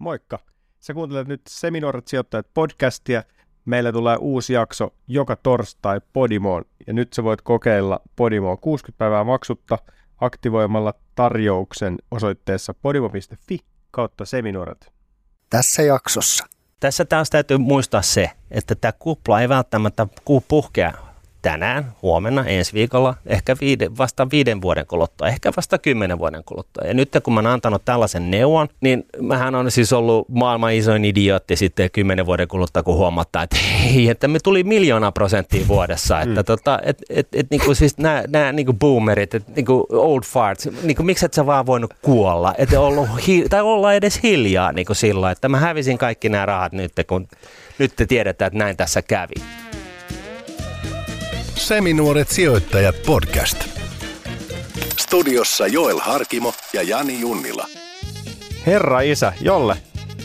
Moikka! Sä kuuntelet nyt Seminuoret sijoittajat podcastia. Meillä tulee uusi jakso joka torstai Podimoon. Ja nyt sä voit kokeilla Podimoa 60 päivää maksutta aktivoimalla tarjouksen osoitteessa podimo.fi/seminuoret. Tässä jaksossa. Tässä taas täytyy muistaa se, että tämä kupla ei välttämättä puhkea tänään, huomenna, ensi viikolla, ehkä vasta 5 vuoden kuluttua, ehkä vasta 10 vuoden kuluttua. Ja nyt kun mä oon antanut tällaisen neuvon, niin mähän on siis ollut maailman isoin idiootti sitten 10 vuoden kuluttua, kun huomataan, että hei, että me tuli 1,000,000% vuodessa. Että niinku siis nämä niinku boomerit, että niinku old farts, niinku miksi et sä vaan voinut kuolla, että olla edes hiljaa niinku silloin, että mä hävisin kaikki nämä rahat nyt, kun nyt te tiedetään, että näin tässä kävi. Seminuoret sijoittajat podcast. Studiossa Joel Harkimo ja Jani Junnila. Herra isä, Jolle,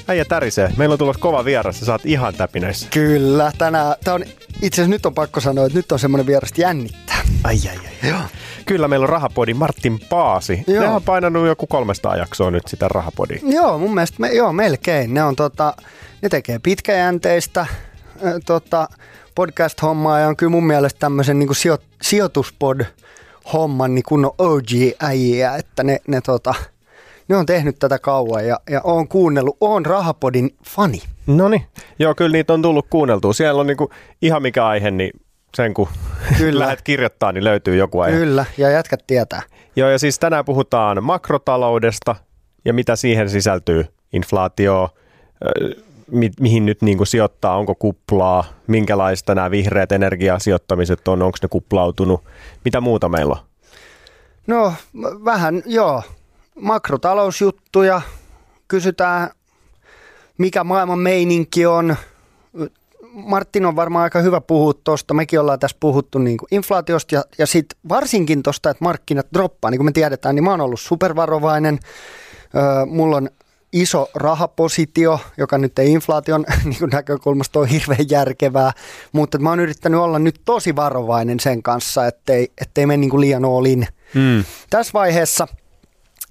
äijä tärisee. Meillä on tullut kova vieras ja sä oot ihan täpinöissä. Kyllä, tänään. Itse asiassa nyt on pakko sanoa, että nyt on semmoinen vieras, että jännittää. Ai. Joo. Kyllä, meillä on Rahapodin Martin Paasi. Joo. Ne on painanut joku 300 jaksoa nyt sitä Rahapodia. Joo, mun mielestä melkein. Ne on ne tekee pitkäjänteistä podcast-hommaa ja on kyllä mun mielestä tämmöisen niin kuin sijoituspod-homman niin kunnon OG-äjiä, että ne on tehnyt tätä kauan ja oon kuunnellut, oon Rahapodin fani. Noniin, joo, kyllä niitä on tullut kuunneltua. Siellä on niin kuin ihan mikä aihe, niin sen kun lähdet kirjoittaa, niin löytyy joku aihe. Kyllä, ja jätkät tietää. Joo, ja siis tänään puhutaan makrotaloudesta ja mitä siihen sisältyy, inflaatioon, mihin nyt niin kuin sijoittaa, onko kuplaa, minkälaista nämä vihreät energiasijoittamiset on, onko ne kuplautunut, mitä muuta meillä on? No vähän joo, makrotalousjuttuja, kysytään mikä maailman meininki on. Martin on varmaan aika hyvä puhua tuosta, mekin ollaan tässä puhuttu niin kuin inflaatiosta ja sit varsinkin tuosta, että markkinat droppaa, niin kuin me tiedetään, niin mä oon ollut supervarovainen, mulla on iso rahapositio, joka nyt ei inflaation näkökulmasta ole hirveän järkevää, mutta mä oon yrittänyt olla nyt tosi varovainen sen kanssa, ettei mene niin liian olin. Tässä vaiheessa,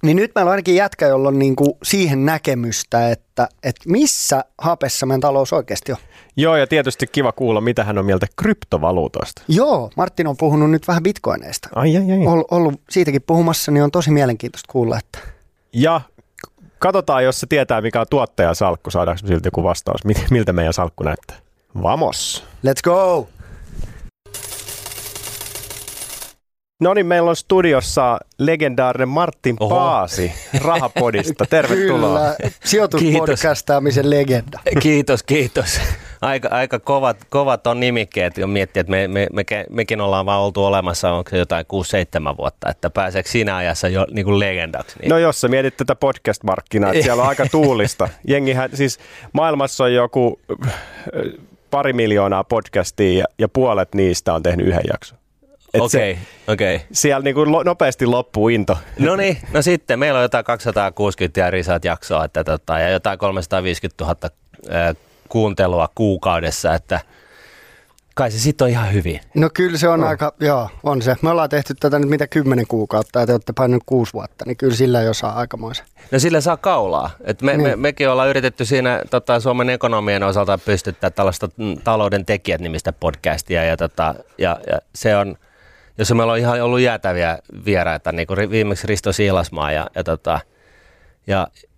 niin nyt meillä on ainakin jätkä, jolla on niin siihen näkemystä, että missä hapessa meidän talous oikeasti on. Joo, ja tietysti kiva kuulla, mitä hän on mieltä kryptovaluutoista. Joo, Martin on puhunut nyt vähän bitcoineista. Ai. Ollut siitäkin puhumassa, niin on tosi mielenkiintoista kuulla, että... Ja... Katsotaan, jos se tietää, mikä on tuottajan salkku. Saadaanko silti joku vastaus? Miltä meidän salkku näyttää? Vamos! Let's go! No niin, meillä on studiossa legendaarinen Martin Paasi Rahapodista. Tervetuloa. Kyllä, sijoituspodcastaamisen legenda. Kiitos. Aika kovat on nimikkeet, kun miettii, että mekin ollaan vaan oltu olemassa, onko se jotain 6-7 vuotta, että pääseekö siinä ajassa jo niin kuin legendaksi? Niin? No jos sä mietit tätä podcast-markkinaa, että siellä on aika tuulista. Jengihän, siis maailmassa on joku 2 miljoonaa podcastia ja puolet niistä on tehnyt 1 jakson. Okei. Siellä niin kuin nopeasti loppuu into. No niin, no sitten meillä on jotain 260 ja risaat jaksoa, että ja jotain 350 000 kuuntelua kuukaudessa, että kai se sitten on ihan hyvin. No kyllä se on aika, joo, on se. Me ollaan tehty tätä nyt mitä 10 kuukautta ja te olette painanut 6 vuotta, niin kyllä sillä jo saa aikamoisen. No sillä saa kaulaa. Et mekin ollaan yritetty siinä Suomen ekonomien osalta pystyttää tällaista talouden tekijät nimistä podcastia ja se on, jossa meillä on ihan ollut jäätäviä vieraita, niin kuin viimeksi Risto Silasmaa ja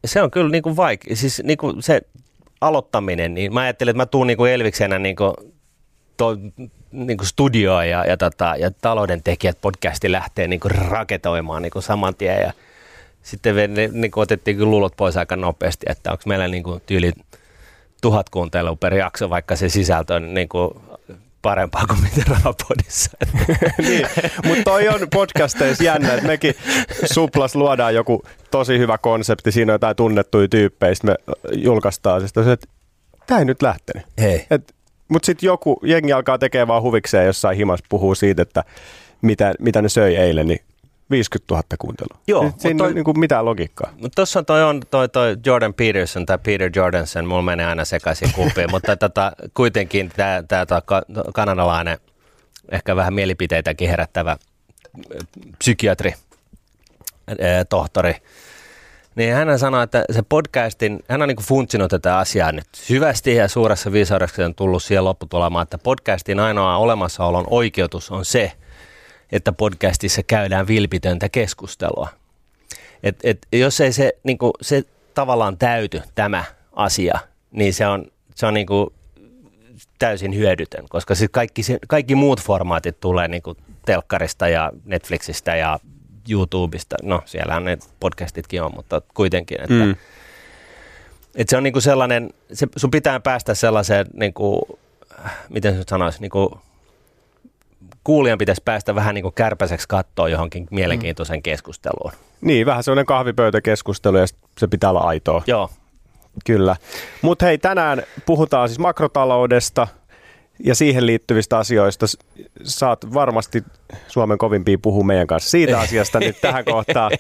se on kyllä niin kuin vaikea, siis niin kuin se aloittaminen, niin mä ajattelin, että mä tuun niinku elviksenä niinku studioon ja talouden tekijät podcasti lähtee niinku raketoimaan niinku saman tien ja sitten niinku otettiin kyllä luulot pois aika nopeasti, että onko meillä niinku tyyli 1000 kuuntelua per jakso, vaikka se sisältö on niinku parempaa kuin mitä Rahapodissa. Niin, mutta toi on podcasteissa jännä, että mekin suplas luodaan joku tosi hyvä konsepti, siinä on jotain tunnettuja tyyppejä, me julkaistaan se, että tämä ei nyt lähtenyt. Mutta sitten joku jengi alkaa tekemään vaan huvikseen, jossain himas puhuu siitä, että mitä ne söi eilen, niin 50 000 kuuntelua. Joo, siinä ei niinku mitään logiikkaa. Mutta tuossa toi Jordan Peterson tai Peter Jordansen, mulla menee aina sekaisin kumpiin, mutta kuitenkin tämä kanadalainen, ehkä vähän mielipiteitäkin herättävä psykiatri, tohtori, Niin hän sanoi, että se podcastin, hän on niin kuin funtsinut tätä asiaa nyt syvästi ja suuressa viisaudeksi on tullut siihen lopputulemaan, että podcastin ainoa olemassaolon oikeutus on se, että podcastissa käydään vilpitöntä keskustelua. Et jos ei se, niin kuin, se tavallaan täyty tämä asia, niin se on niin kuin täysin hyödytön, koska siis kaikki muut formaatit tulee niin kuin telkkarista ja Netflixistä ja YouTubesta. No, siellähän ne podcastitkin on, mutta kuitenkin. Että, että se on niinku sellainen, sun pitää päästä sellaiseen, niinku, miten se nyt sanoisi, niinku, kuulijan pitäisi päästä vähän niinku kärpäiseksi kattoon johonkin mielenkiintoisen keskusteluun. Niin, vähän sellainen kahvipöytäkeskustelu ja se pitää olla aitoa. Joo. Kyllä. Mutta hei, tänään puhutaan siis makrotaloudesta ja siihen liittyvistä asioista. Saat varmasti Suomen kovimpia puhua meidän kanssa siitä asiasta nyt tähän kohtaan.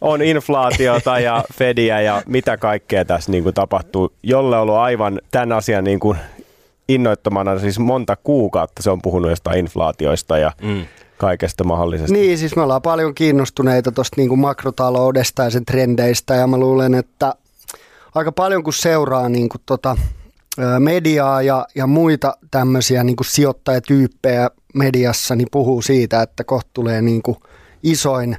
On inflaatiota ja Fediä ja mitä kaikkea tässä niin kuin tapahtuu, jolle on ollut aivan tämän asian niin kuin innoittamana siis monta kuukautta. Se on puhunut jostain inflaatioista ja kaikesta mahdollisesta. Niin, siis me ollaan paljon kiinnostuneita tuosta niin kuin makrotaloudesta ja sen trendeistä ja mä luulen, että aika paljon kun seuraa niin kuin mediaa ja muita tämmöisiä niin kuin sijoittajatyyppejä mediassa, niin puhuu siitä, että kohta tulee niin kuin isoin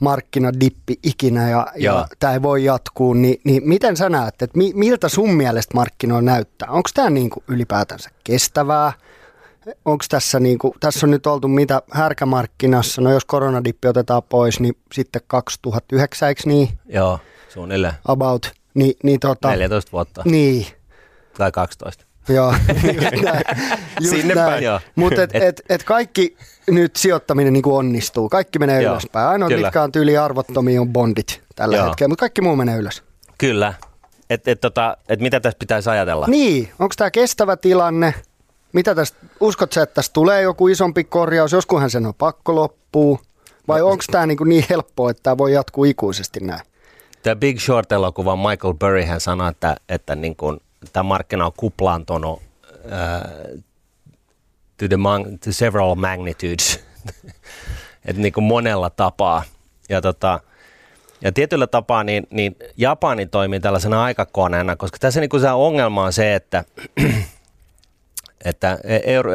markkinadippi ikinä ja tämä ei voi jatkuu. Niin miten sä näet, että miltä sun mielestä markkinoilla näyttää? Onko tämä niin kuin ylipäätänsä kestävää? Onko tässä, niin kuin, tässä on nyt oltu mitä härkämarkkinassa? No jos koronadippi otetaan pois, niin sitten 2009, eikö niin? Joo, suunnilleen. About. 14 vuotta. Niin. Tai 12. Joo. Sinne päin. Mutta et kaikki nyt sijoittaminen niin kuin onnistuu. Kaikki menee ylöspäin. Ainoa, mitkä on tyyli arvottomia, on bondit tällä hetkellä. Mutta kaikki muu menee ylös. Kyllä. Et mitä tässä pitäisi ajatella? Niin. Onko tämä kestävä tilanne? Mitä tästä, uskotko sä, että tässä tulee joku isompi korjaus? Joskunhan sen on pakko loppuu. Vai onko tämä niin helppoa, että tämä voi jatkuu ikuisesti näin? The Big Short-elokuvan Michael Burry hän sanoi, että niin kuin tämä markkina on kuplaantunut to several magnitudes, että niin kuin monella tapaa. Ja tietyllä tapaa niin Japani toimii tällaisena aikakoneena, koska tässä niin kuin se ongelma on se, että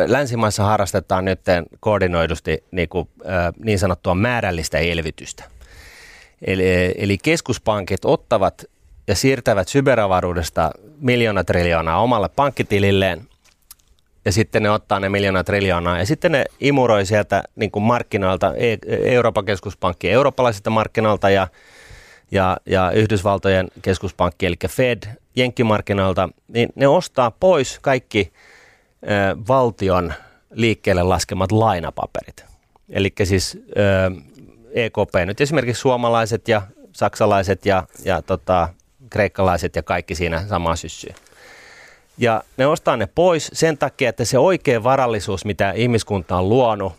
länsimaissa harrastetaan nyt koordinoidusti niin sanottua määrällistä elvytystä. Eli keskuspankit ottavat ja siirtävät syberavaruudesta miljoona triljoonaa omalle pankkitililleen ja sitten ne ottaa ne miljoona triljoonaa ja sitten ne imuroi sieltä niin kuin markkinoilta, Euroopan keskuspankki eurooppalaisilta markkinoilta ja Yhdysvaltojen keskuspankki eli Fed jenkkimarkkinoilta, niin ne ostaa pois kaikki valtion liikkeelle laskemat lainapaperit. Eli siis EKP nyt esimerkiksi suomalaiset ja saksalaiset ja kreikkalaiset ja kaikki siinä samaa syssyä. Ja ne ostaa ne pois sen takia, että se oikea varallisuus, mitä ihmiskunta on luonut,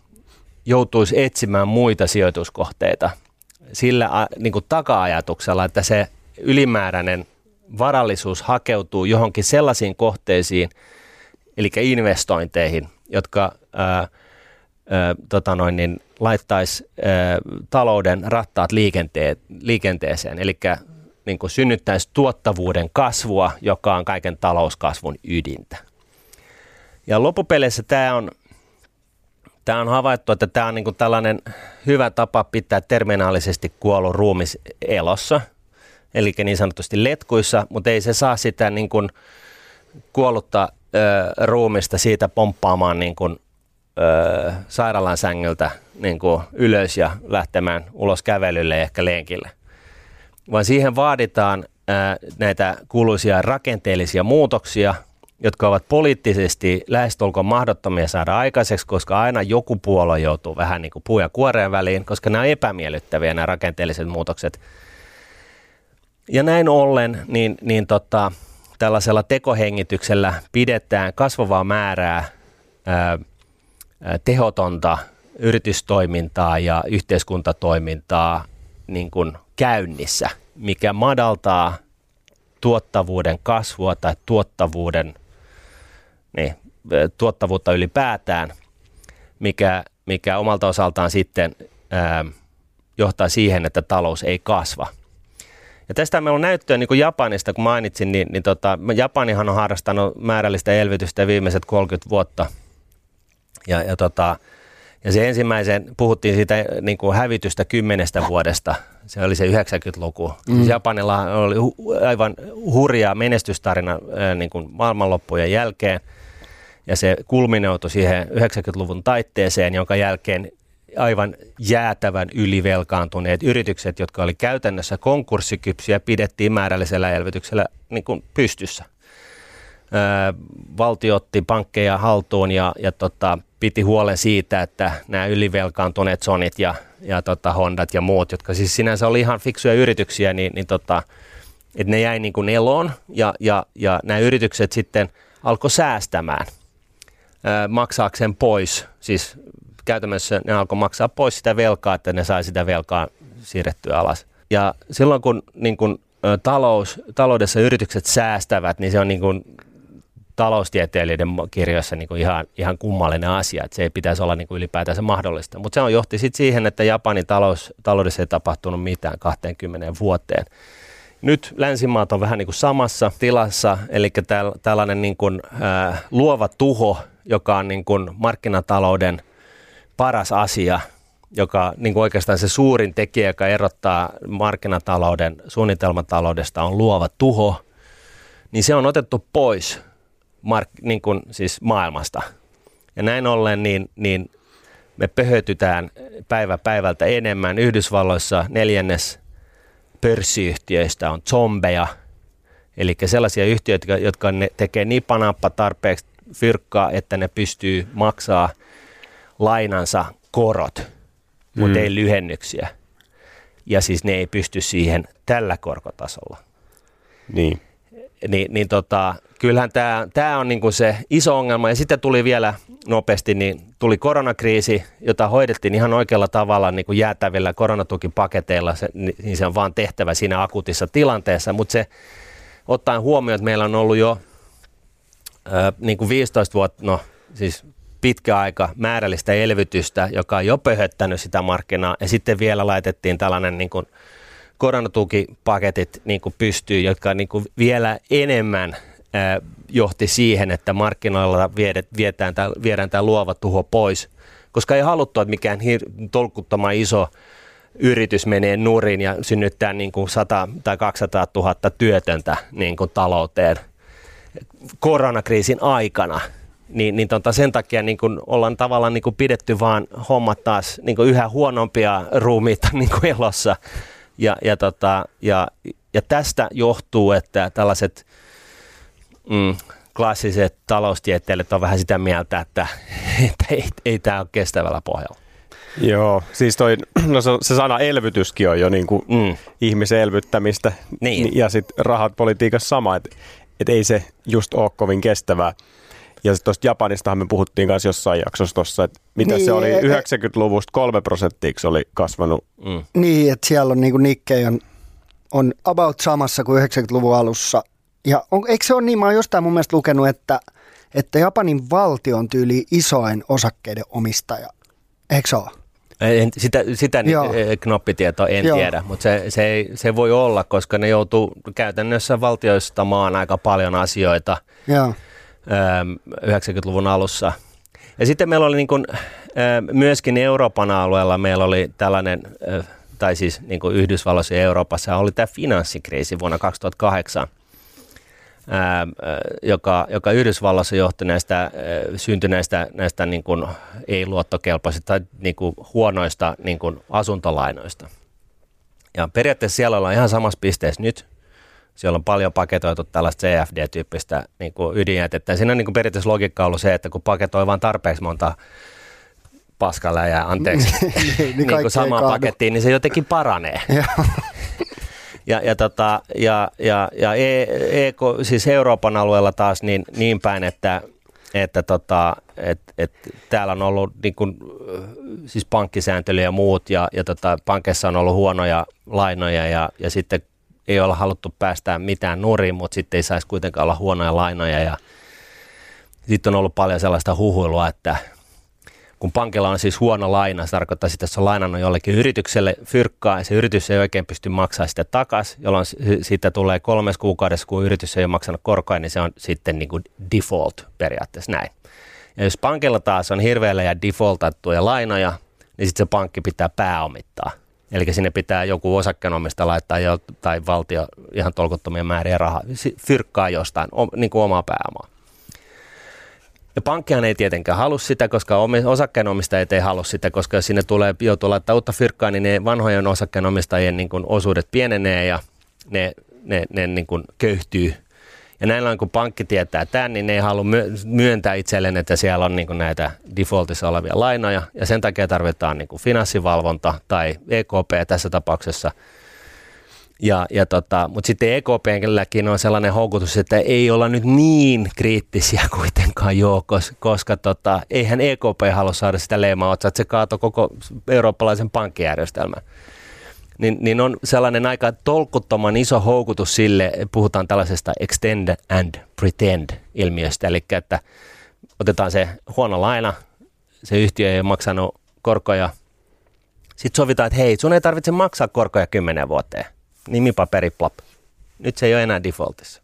joutuisi etsimään muita sijoituskohteita sillä niin kuin taka-ajatuksella, että se ylimääräinen varallisuus hakeutuu johonkin sellaisiin kohteisiin, eli investointeihin, jotka laittaisi talouden rattaat liikenteeseen, eli niin kuin synnyttäisi tuottavuuden kasvua, joka on kaiken talouskasvun ydintä. Ja loppupeleissä tämä on havaittu, että tämä on niin kuin tällainen hyvä tapa pitää terminaalisesti kuollut ruumis elossa, eli niin sanotusti letkuissa, mutta ei se saa sitä niin kuin kuollutta ruumista siitä pomppaamaan niin kuin sairaalan sängyltä niin kuin ylös ja lähtemään ulos kävelylle ja ehkä lenkille. Vaan siihen vaaditaan näitä kuuluisia rakenteellisia muutoksia, jotka ovat poliittisesti lähestulkoon mahdottomia saada aikaiseksi, koska aina joku puolue joutuu vähän niin kuin puun ja kuoreen väliin, koska nämä on epämiellyttäviä nämä rakenteelliset muutokset. Ja näin ollen niin tällaisella tekohengityksellä pidetään kasvavaa määrää tehotonta yritystoimintaa ja yhteiskuntatoimintaa niin kuin käynnissä, mikä madaltaa tuottavuuden kasvua tai tuottavuutta ylipäätään, mikä omalta osaltaan sitten johtaa siihen, että talous ei kasva. Ja tästä meillä on näyttöä niin kuin Japanista, kun mainitsin, niin Japanihan on harrastanut määrällistä elvytystä viimeiset 30 vuotta. Ja se ensimmäisen, puhuttiin siitä niin kuin hävitystä 10 vuodesta, se oli se 90-luku. Mm. Japanilla oli aivan hurja menestystarina niin kuin maailmanloppujen jälkeen, ja se kulminoutui siihen 90-luvun taitteeseen, jonka jälkeen aivan jäätävän ylivelkaantuneet yritykset, jotka oli käytännössä konkurssikypsiä, pidettiin määrällisellä elvytyksellä niin kuin pystyssä. Valtio otti pankkeja haltuun ja piti huolen siitä, että nämä ylivelkaantuneet Sonit ja Hondat ja muut, jotka siis sinänsä oli ihan fiksuja yrityksiä, että ne jäi niin kuin eloon ja nämä yritykset sitten alkoi säästämään maksaakseen pois, siis käytännössä ne alkoi maksaa pois sitä velkaa, että ne sai sitä velkaa siirrettyä alas. Ja silloin kun, niin kun taloudessa yritykset säästävät, niin se on niin kun taloustieteilijöiden kirjoissa niin kun ihan kummallinen asia, että se ei pitäisi olla niin kun ylipäätänsä mahdollista. Mutta se on johti sitten siihen, että Japanin taloudessa ei tapahtunut mitään 20 vuoteen. Nyt länsimaat on vähän niin kuin samassa tilassa, eli tällainen niin kuin, luova tuho, joka on niin kuin markkinatalouden paras asia, joka niin kuin oikeastaan se suurin tekijä, joka erottaa markkinatalouden suunnitelmataloudesta, on luova tuho, niin se on otettu pois maailmasta. Ja näin ollen niin me pöhötytään päivä päivältä enemmän. Yhdysvalloissa 4. pörssiyhtiöistä on zombeja, eli sellaisia yhtiöitä, jotka ne tekee nipanappa tarpeeksi fyrkkaa, että ne pystyy maksaa lainansa korot, mutta ei lyhennyksiä. Ja siis ne ei pysty siihen tällä korkotasolla. Niin. Kyllähän tämä on niinku se iso ongelma, ja sitten tuli vielä nopeasti, tuli koronakriisi, jota hoidettiin ihan oikealla tavalla niinku jäätävillä koronatukipaketeilla, se on vaan tehtävä siinä akuutissa tilanteessa, mutta se ottaen huomioon, että meillä on ollut jo niinku 15 vuotta, pitkä aika määrällistä elvytystä, joka on jo pöhöttänyt sitä markkinaa, ja sitten vielä laitettiin tällainen niinku koronatukipaketit niinku pystyy, jotka niinku vielä enemmän johti siihen, että markkinoilla viedään tämä luova tuho pois, koska ei haluttu, että mikään tolkuttoman iso yritys menee nurin ja synnyttää niin kuin 100 tai 200 000 työtöntä niin kuin talouteen koronakriisin aikana. Sen takia niin kuin ollaan tavallaan niin kuin pidetty vaan hommat taas niin kuin yhä huonompia ruumiita niin kuin elossa. Ja tästä johtuu, että tällaiset klassiset taloustieteilijät on vähän sitä mieltä, että ei tämä ole kestävällä pohjalla. Joo, siis se sana elvytyskin on jo niinku ihmisen elvyttämistä niin. Ja sitten rahat politiikassa sama, että et ei se just ole kovin kestävää. Ja sitten tuosta Japanistahan me puhuttiin kanssa jossain jaksossa tuossa, että mitä niin, se oli 90-luvusta 3% oli kasvanut. Niin, että siellä on niinku Nikkei on about samassa kuin 90-luvun alussa. Ja eikö se ole niin, mä oon jostain mun mielestä lukenut, että Japanin valtio on tyyliin isoin osakkeiden omistaja, eikö se ole? Sitä knoppitietoa en tiedä, mutta se voi olla, koska ne joutuu käytännössä valtioistamaan aika paljon asioita 90-luvun alussa. Ja sitten meillä oli niin kuin, myöskin Euroopan alueella meillä oli tällainen, tai siis niin kuin Yhdysvalloissa ja Euroopassa oli tämä finanssikriisi vuonna 2008. Joka Yhdysvalloissa johtui syntyneistä niin kuin ei-luottokelpoisista tai niin kuin huonoista niin kuin asuntolainoista. Ja periaatteessa siellä ollaan ihan samassa pisteessä nyt. Siellä on paljon paketoitu tällaista CFD-tyyppistä niin kuin ydinjätettä. Siinä on niin kuin periaatteessa logiikka ollut se, että kun paketoi vaan tarpeeksi monta paskaläjää, anteeksi, niin samaan pakettiin, niin se jotenkin paranee. Ja Euroopan alueella taas niin päin, että täällä on ollut niin kuin, siis pankkisääntely ja muut ja pankissa on ollut huonoja lainoja ja sitten ei olla haluttu päästää mitään nurin, mutta sitten ei saisi kuitenkaan olla huonoja lainoja ja sitten on ollut paljon sellaista huhuilua, että kun pankilla on siis huono laina, se tarkoittaa sitä, jos on lainannut jollekin yritykselle fyrkkaa, ja se yritys ei oikein pysty maksamaan sitä takaisin, jolloin siitä tulee 3 kuukaudessa, kun yritys ei ole maksanut korkoa, niin se on sitten niin kuin default periaatteessa näin. Ja jos pankilla taas on hirveellä ja defaultattuja lainoja, niin sitten se pankki pitää pääomittaa. Eli sinne pitää joku osakkeenomistaja laittaa tai valtio ihan tolkuttomia määriä rahaa, fyrkkaa jostain, niin kuin omaa pääomaa. Ja pankkihan ei tietenkään halua sitä, koska osakkeenomistajat ei halua sitä, koska jos sinne joutuu laittaa uutta fyrkkaa, niin ne vanhojen osakkeenomistajien niin kuin osuudet pienenee ja ne niin kuin köyhtyy. Ja näillä kun pankki tietää tämän, niin ne ei halua myöntää itselleen, että siellä on niin kuin näitä defaultissa olevia lainoja. Ja sen takia tarvitaan niin kuin finanssivalvonta tai EKP tässä tapauksessa. Mutta sitten EKP:lläkin on sellainen houkutus, että ei olla nyt niin kriittisiä kuitenkaan joukossa, koska eihän EKP halua saada sitä leimaa otsaa, että se kaatoi koko eurooppalaisen pankkijärjestelmän. Niin on sellainen aika tolkuttoman iso houkutus sille, puhutaan tällaisesta extend and pretend-ilmiöstä, eli että otetaan se huono laina, se yhtiö ei maksanut korkoja, sitten sovitaan, että hei, sun ei tarvitse maksaa korkoja 10 vuoteen, nimipaperi plop, nyt se ei ole enää defaultissa.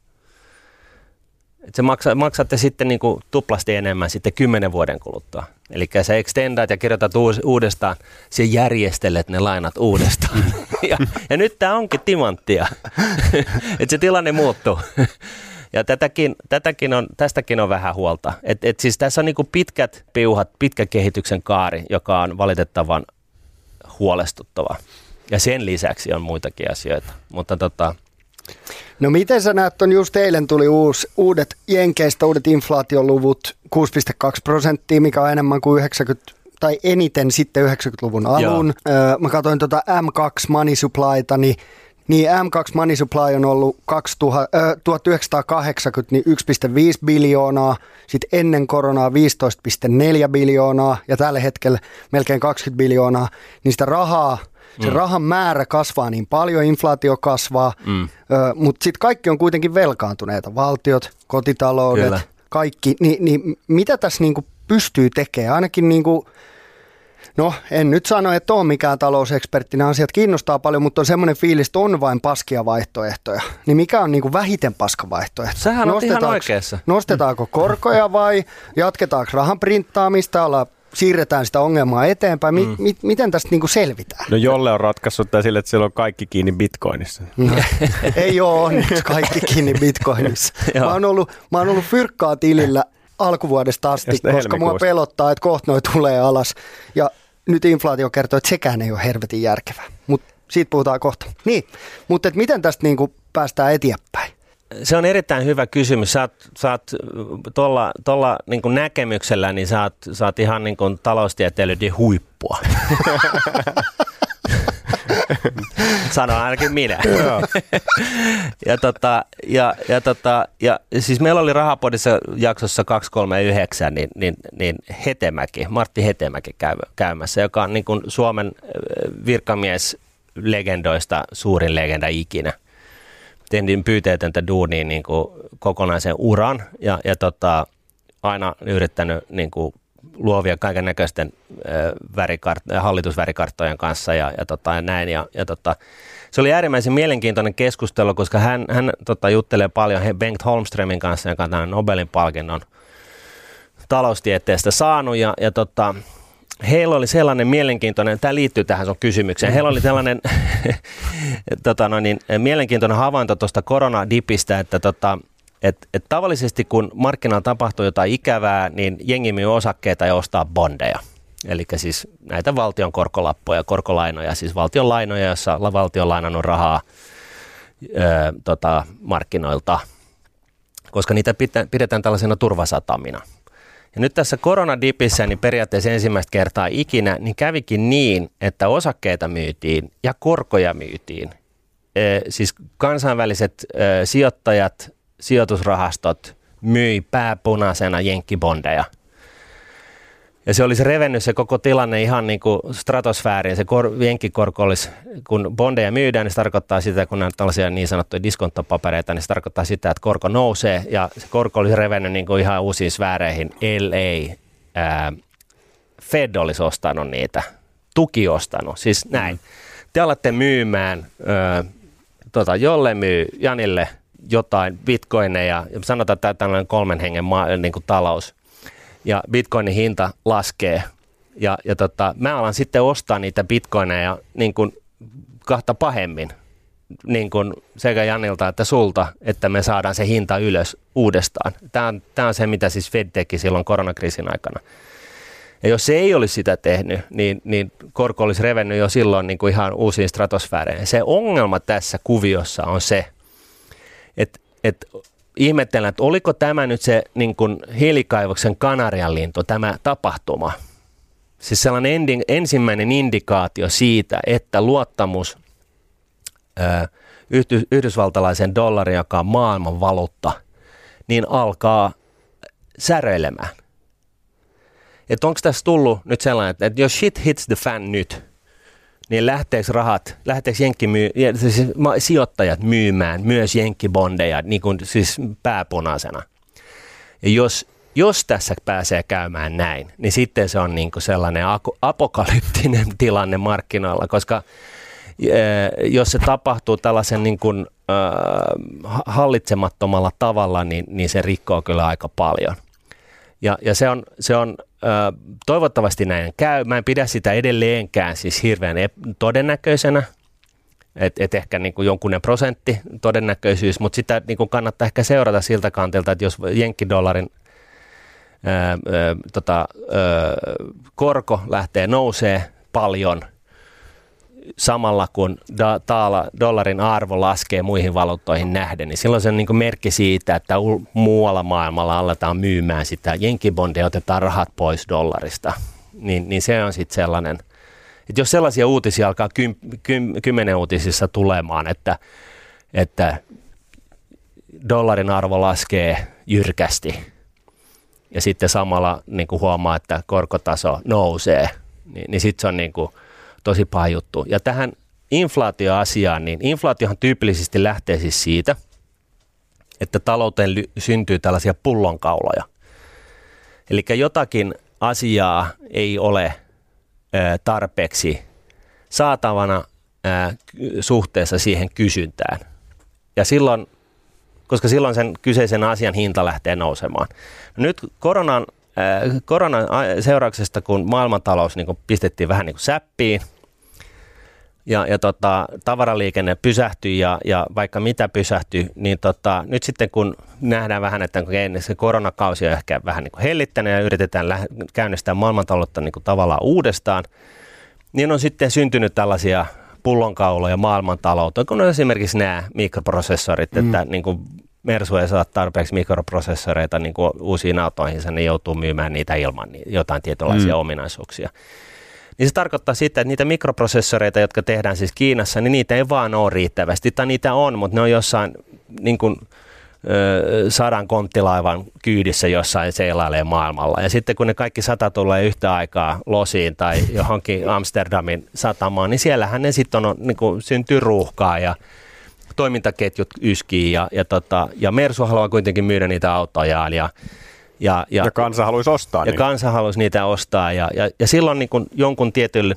Et se maksatte sitten niin kuin tuplasti enemmän sitten 10 vuoden kuluttua. Eli sä extendaat ja kirjoitat uudestaan, sä järjestelet ne lainat uudestaan. ja nyt tää onkin timanttia, että se tilanne muuttuu. Ja tästäkin on vähän huolta. Et siis tässä on niin kuin pitkät piuhat, pitkä kehityksen kaari, joka on valitettavan huolestuttava. Ja sen lisäksi on muitakin asioita, mutta No miten sä näet, on just eilen tuli uudet inflaatioluvut, 6.2%, mikä on enemmän kuin 90 sitten 90-luvun alun. Mä katsoin M2 Money Supplyta, niin M2 Money Supply on ollut 1980 niin 1,5 biljoonaa, sitten ennen koronaa 15,4 biljoonaa ja tällä hetkellä melkein 20 biljoonaa, niin sitä rahaa, se rahan määrä kasvaa niin paljon, inflaatio kasvaa, mutta sitten kaikki on kuitenkin velkaantuneita, valtiot, kotitaloudet, kyllä, kaikki. Niin mitä tässä niinku pystyy tekemään? Ainakin, en nyt sano, että on mikään talousekspertti, nämä asiat kiinnostaa paljon, mutta on semmoinen fiilis, että on vain paskia vaihtoehtoja. Niin mikä on niinku vähiten paska vaihtoehto? Sähän on ihan oikeassa. Nostetaanko korkoja vai jatketaanko rahan printtaamista, siirretään sitä ongelmaa eteenpäin. Miten tästä niinku selvitään? No Jolle on ratkaissut tämän sille, että siellä on kaikki kiinni bitcoinissa. No, ei ole onneksi kaikki kiinni bitcoinissa. Mä oon ollut fyrkkaa tilillä alkuvuodesta asti, koska mua pelottaa, että kohta noi tulee alas. Ja nyt inflaatio kertoo, että sekään ei ole hervetin järkevää. Mutta siitä puhutaan kohta. Niin, mutta miten tästä niinku päästään eteenpäin? Se on erittäin hyvä kysymys. Sä oot tuolla niin kuin näkemyksellä, niin sä oot ihan niin kuin taloustieteilijöiden huippua. Sanon ainakin minä. ja siis meillä oli Rahapodissa jaksossa 239 niin Martti Hetemäki käymässä, joka on niin kuin Suomen virkamieslegendoista suurin legenda ikinä. Tehdin pyyteetöntä duunia niin kuin kokonaisen uran ja aina yrittänyt niin kuin luovia kaiken näköisten hallitusvärikarttojen kanssa ja näin. Se oli äärimmäisen mielenkiintoinen keskustelu, koska hän juttelee paljon Bengt Holmströmin kanssa, joka on tämän Nobelin palkinnon taloustieteestä saanut ja heillä oli sellainen mielenkiintoinen, tämä liittyy tähän sun kysymykseen, heillä oli sellainen mielenkiintoinen havainto tuosta koronadipistä, että tavallisesti kun markkinalla tapahtuu jotain ikävää, niin jengi myy osakkeita ja ostaa bondeja. Eli siis näitä valtion korkolappuja, korkolainoja, siis valtion lainoja, joissa valtio on lainannut rahaa markkinoilta, koska niitä pidetään tällaisena turvasatamina. Ja nyt tässä koronadipissä, niin periaatteessa ensimmäistä kertaa ikinä, niin kävikin niin, että osakkeita myytiin ja korkoja myytiin. Siis kansainväliset sijoittajat, sijoitusrahastot myi pääpunaisena jenkkibondeja. Ja se olisi revennyt se koko tilanne ihan niin kuin stratosfääriin. Se jenkkikorko olisi, kun bondeja myydään, niin se tarkoittaa sitä, kun on tällaisia niin sanottuja diskonttopapereita, niin se tarkoittaa sitä, että korko nousee. Ja se korko olisi revennyt niin kuin ihan uusiin sfääreihin. LA, Fed olisi ostanut niitä, tuki ostanut, siis näin. Te alatte myymään, jolle myy Janille jotain bitcoineja, ja sanotaan, että tällainen 3 hengen talous, ja bitcoinin hinta laskee, ja mä alan sitten ostaa niitä bitcoineja niin kuin kahta pahemmin, niin kuin sekä Janilta että sulta, että me saadaan se hinta ylös uudestaan. Tämä on se, mitä siis Fed teki silloin koronakriisin aikana. Ja jos se ei olisi sitä tehnyt, niin korko olisi revennyt jo silloin niin kuin ihan uusiin stratosfääreihin. Se ongelma tässä kuviossa on se, että ihmettelen, että oliko tämä nyt se niin kuin hiilikaivoksen kanarianlintu, tämä tapahtuma. Siis sellainen ensimmäinen indikaatio siitä, että luottamus yhdysvaltalaisen dollarin, joka on maailman valuutta, niin alkaa säreilemään. Että onko tässä tullut nyt sellainen, että jos shit hits the fan nyt, niin lähteekö sijoittajat myymään myös jenkkibondeja niin kuin siis pääpunaisena? Ja jos tässä pääsee käymään näin, niin sitten se on niin kuin sellainen apokalyptinen tilanne markkinoilla, koska jos se tapahtuu tällaisen niin kuin hallitsemattomalla tavalla, niin se rikkoo kyllä aika paljon. Ja se on toivottavasti näin käy. Mä en pidä sitä edelleenkään siis hirveän todennäköisenä, että ehkä niin kuin jonkunen prosentti todennäköisyys, mutta sitä niin kuin kannattaa ehkä seurata siltä kantilta, että jos jenkkidollarin korko lähtee nousee paljon samalla kun dollarin arvo laskee muihin valuuttoihin nähden, niin silloin se on niin kuin merkki siitä, että muualla maailmalla aletaan myymään sitä jenkkibondeja, otetaan rahat pois dollarista. Niin se on sitten sellainen, että jos sellaisia uutisia alkaa 10 uutisissa tulemaan, että dollarin arvo laskee jyrkästi ja sitten samalla niin kuin huomaa, että korkotaso nousee, niin sitten se on niin kuin tosi paha juttu. Ja tähän inflaatioasiaan, niin inflaatiohan tyypillisesti lähtee siis siitä, että talouteen syntyy tällaisia pullonkauloja. Eli jotakin asiaa ei ole tarpeeksi saatavana suhteessa siihen kysyntään. Ja silloin, koska silloin sen kyseisen asian hinta lähtee nousemaan. Nyt koronan seurauksesta, kun maailmantalous niin kun pistettiin vähän niin kun säppiin, ja tavaraliikenne pysähtyi ja vaikka mitä pysähtyi, niin nyt sitten kun nähdään vähän, että se koronakausi on ehkä vähän niin kuin hellittänyt ja yritetään käynnistää maailmantaloutta niin kuin tavallaan uudestaan, niin on sitten syntynyt tällaisia pullonkauloja maailmantalouteen, kun on esimerkiksi nämä mikroprosessorit, että niin kuin Mersu ei saa tarpeeksi mikroprosessoreita niin kuin uusiin autoihinsa, niin joutuu myymään niitä ilman jotain tietynlaisia ominaisuuksia. Niin se tarkoittaa sitä, että niitä mikroprosessoreita, jotka tehdään siis Kiinassa, niin niitä ei vaan ole riittävästi. Tai niitä on, mutta ne on jossain niin kuin, 100 konttilaivan kyydissä jossain seilailee maailmalla. Ja sitten kun ne kaikki 100 tulee yhtä aikaa Losiin tai johonkin Amsterdamin satamaan, niin siellähän ne sitten on niin kuin, syntyy ruuhkaa ja toimintaketjut yskii ja Mersu haluaa kuitenkin myydä niitä autojaan ja kansa haluaisi ostaa niitä. Kansa haluaisi niitä ostaa ja silloin niin kun jonkun tietyn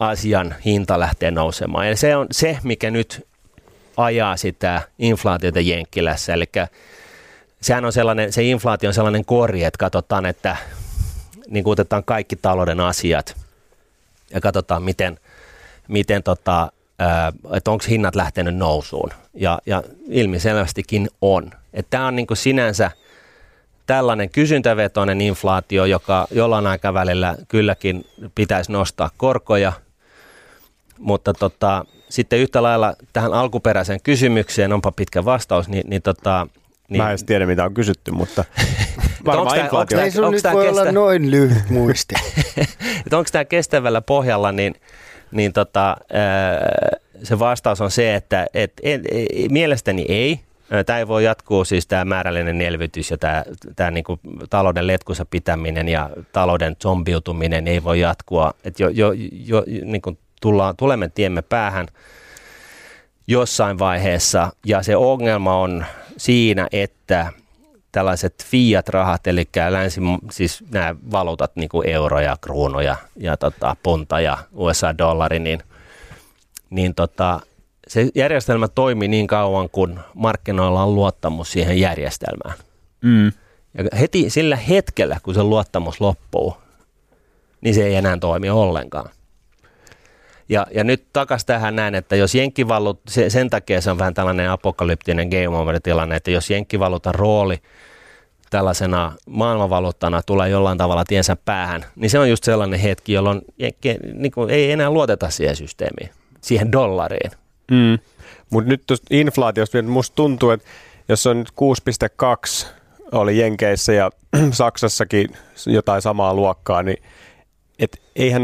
asian hinta lähtee nousemaan. Ja se on se, mikä nyt ajaa sitä inflaatiota Jenkkilässä. Eli sehän on sellainen, se inflaatio on sellainen kori, että katsotaan, että niin kun otetaan kaikki talouden asiat ja katsotaan, miten että onko hinnat lähtenyt nousuun, ja ilmiselvästikin on. Tämä on niinku sinänsä tällainen kysyntävetoinen inflaatio, joka jollain aikavälillä kylläkin pitäisi nostaa korkoja, mutta sitten yhtä lailla tähän alkuperäiseen kysymykseen, onpa pitkä vastaus, niin mä en tiedä, mitä on kysytty, mutta varmaan inflaatio. Ei sun nyt voi olla noin lyhyt muisti. Onko tämä kestävällä pohjalla, niin se vastaus on se, että mielestäni ei. Tämä ei voi jatkuu, siis tämä määrällinen elvytys ja tämä niin kuin talouden letkussa pitäminen ja talouden zombiutuminen ei voi jatkua. Että niin kuin tulemme tiemme päähän jossain vaiheessa, ja se ongelma on siinä, että tällaiset fiat-rahat, eli siis nämä valuutat, niin kuin euroja, kruunoja ja ponta ja USA-dollari, niin se järjestelmä toimii niin kauan, kun markkinoilla on luottamus siihen järjestelmään. Mm. Ja heti sillä hetkellä, kun se luottamus loppuu, niin se ei enää toimi ollenkaan. Ja nyt takaisin tähän näin, että jos jenkkivaluutta, sen takia se on vähän tällainen apokalyptinen game over-tilanne, että jos jenkkivaluutan rooli tällaisena maailmanvaluuttana tulee jollain tavalla tiensä päähän, niin se on just sellainen hetki, jolloin ei enää luoteta siihen systeemiin, siihen dollariin. Mm. Mutta nyt tuosta inflaatiosta musta tuntuu, että jos on nyt 6,2 oli Jenkeissä ja Saksassakin jotain samaa luokkaa, niin et eihän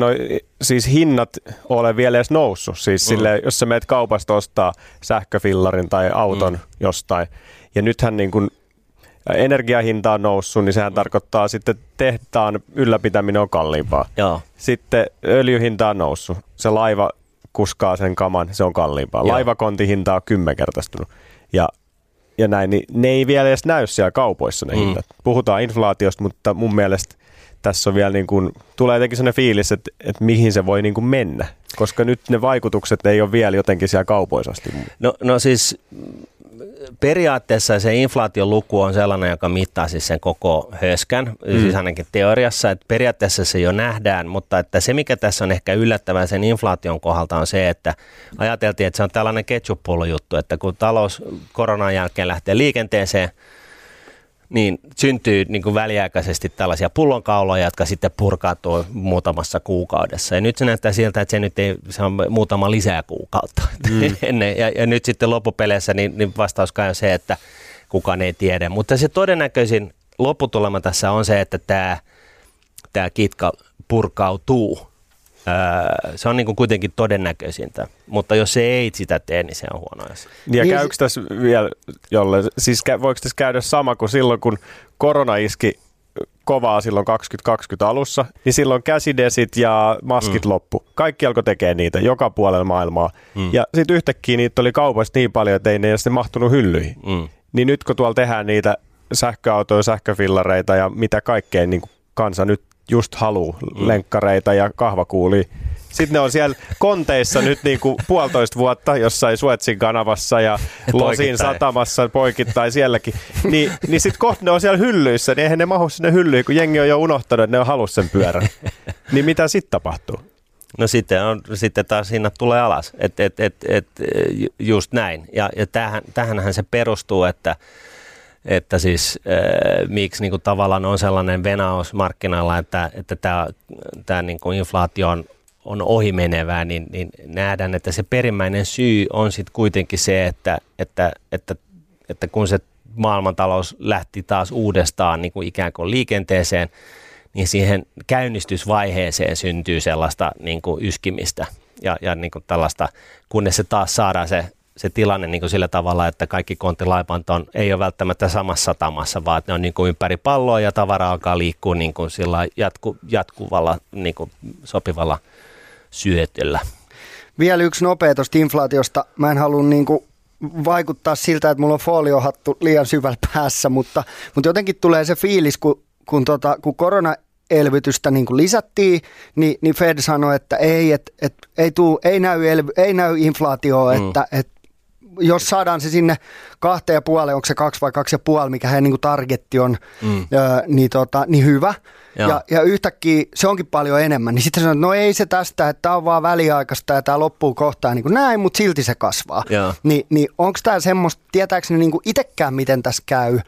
siis hinnat ole vielä edes noussut. Siis sille, jos sä meet kaupasta ostaa sähköfillarin tai auton jostain, ja nythän niin kun energiahinta on noussut, niin sehän tarkoittaa sitten tehtaan ylläpitäminen on kalliimpaa. Joo. Sitten öljyhinta on noussut, se laiva kuskaa sen kaman, se on kalliimpaa. Laivakontihinta on 10-kertaistunut. Ja näin, niin ne ei vielä edes näy siellä kaupoissa ne hinnat. Puhutaan inflaatiosta, mutta mun mielestä tässä on vielä niin kuin, tulee jotenkin sellainen fiilis, että mihin se voi niin kuin mennä, koska nyt ne vaikutukset ei ole vielä jotenkin siellä kaupoisasti. No siis periaatteessa se inflaatioluku on sellainen, joka mittaa siis sen koko höskän, siis ainakin teoriassa, että periaatteessa se jo nähdään, mutta että se mikä tässä on ehkä yllättävää sen inflaation kohdalta on se, että ajateltiin, että se on tällainen ketchup-pullojuttu, että kun talous koronan jälkeen lähtee liikenteeseen, niin syntyy niin kuin väliaikaisesti tällaisia pullonkauloja, jotka sitten purkautuu muutamassa kuukaudessa. Ja nyt se näyttää siltä, että se on muutama lisää kuukautta. Ja nyt sitten loppupeleissä niin vastauskaan on se, että kukaan ei tiedä. Mutta se todennäköisin lopputulema tässä on se, että tämä kitka purkautuu. Se on niin kuin kuitenkin todennäköisintä, mutta jos se ei sitä tee, niin se on huono asia. Ja käykö tässä vielä jollain, siis voiko tässä käydä sama kuin silloin, kun korona iski kovaa silloin 2020 alussa, niin silloin käsidesit ja maskit loppu. Kaikki alkoi tekemään niitä joka puolella maailmaa. Ja sitten yhtäkkiä niitä oli kaupassa niin paljon, että ei ne sitten mahtunut hyllyihin. Niin nyt kun tuolla tehdään niitä sähköautoja, sähköfillareita ja mitä kaikkea niin kansa nyt just haluu lenkkareita ja kahvakuulia. Sitten ne on siellä konteissa nyt niin kuin 1,5 vuotta jossain Suetsin kanavassa ja Losin satamassa poikittain sielläkin. Niin sitten kohta ne on siellä hyllyissä, niin eihän ne mahu sinne hyllyyn, kun jengi on jo unohtanut, että ne on halunnut sen pyörän. Niin mitä sitten tapahtuu? No sitten taas hinnat tulee alas. Just näin. Ja tähänhän se perustuu, että siis miksi niin tavallaan on sellainen venaus markkinoilla, että tämä niin inflaatio on ohimenevää, niin nähdään, että se perimmäinen syy on sitten kuitenkin se, että kun se maailmantalous lähti taas uudestaan niin kuin ikään kuin liikenteeseen, niin siihen käynnistysvaiheeseen syntyy sellaista niin kuin yskimistä ja niin kuin tällaista, kunnes se taas saadaan se tilanne niin kuin sillä tavalla, että kaikki konttilaivat ei ole välttämättä samassa satamassa, vaan ne on niin kuin ympäri palloa ja tavara alkaa liikkua niin kuin sillä jatkuvalla niin kuin sopivalla syötöllä. Vielä yksi nopea tuosta inflaatiosta. Mä en halua niin kuin vaikuttaa siltä, että mulla on foliohattu liian syvällä päässä, mutta jotenkin tulee se fiilis, kun koronaelvytystä niin kuin lisättiin, niin Fed sanoi, että ei näy inflaatioa, että jos saadaan se sinne 2,5, onko se 2 vai 2,5, mikä heidän niin kuin targetti on, niin hyvä. Ja yhtäkkiä se onkin paljon enemmän. Niin sitten sanoo, että no ei se tästä, että tämä on vaan väliaikaista ja tämä loppuu kohtaan niin kuin näin, mutta silti se kasvaa. Niin onko tämä semmoista, tietääkö ne niin kuin itsekään miten tässä käy?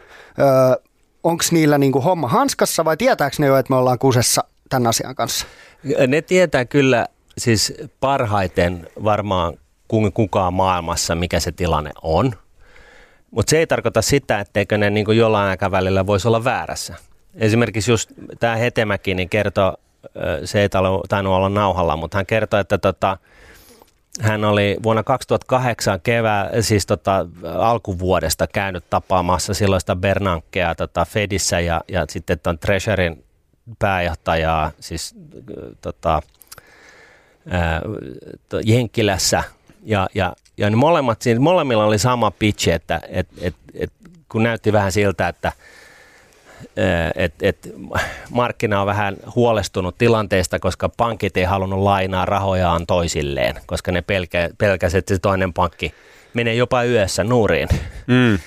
Onko niillä niin kuin homma hanskassa vai tietääkö ne jo, että me ollaan kusessa tämän asian kanssa? Ne tietää kyllä siis parhaiten varmaan kukaan maailmassa, mikä se tilanne on. Mutta se ei tarkoita sitä, etteikö ne niin kuin jollain aikavälillä voisi olla väärässä. Esimerkiksi just tämä Hetemäki niin kertoi, se ei tainnut olla nauhalla, mutta hän kertoi, että hän oli vuonna 2008 alkuvuodesta käynyt tapaamassa silloista Bernankea Fedissä ja sitten tuon Treasurin pääjohtajaa siis Jenkkilässä ja ne molemmilla oli sama pitch, että kun näytti vähän siltä, että Et markkina on vähän huolestunut tilanteesta, koska pankit ei halunnut lainaa rahojaan toisilleen, koska ne pelkäsivät, että se toinen pankki menee jopa yössä nuuriin. Mm.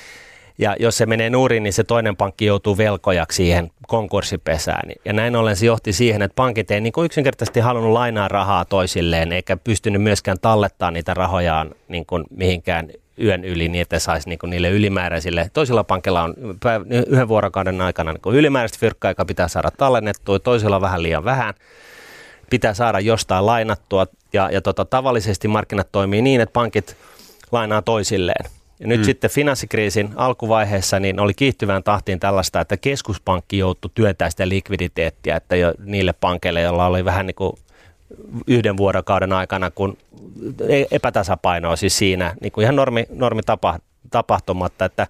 Ja jos se menee nuuriin, niin se toinen pankki joutuu velkojaksi siihen konkurssipesään. Ja näin ollen se johti siihen, että pankit ei niin kuin yksinkertaisesti halunnut lainaa rahaa toisilleen, eikä pystynyt myöskään tallettaa niitä rahojaan niin kuin mihinkään yön yli, niin että saisi niin kuin niille ylimääräisille. Toisilla pankilla on yhden vuorokauden aikana niin kuin ylimääräistä fyrkkaa, joka pitää saada tallennettua, toisilla vähän liian vähän. Pitää saada jostain lainattua, ja tavallisesti markkinat toimii niin, että pankit lainaa toisilleen. Ja nyt sitten finanssikriisin alkuvaiheessa niin oli kiihtyvään tahtiin tällaista, että keskuspankki joutui työntää sitä likviditeettiä, että jo niille pankeille, joilla oli vähän niin kuin yhden vuorokauden aikana, kun epätasapainoa siis siinä, niin kuin ihan normitapahtumatta, että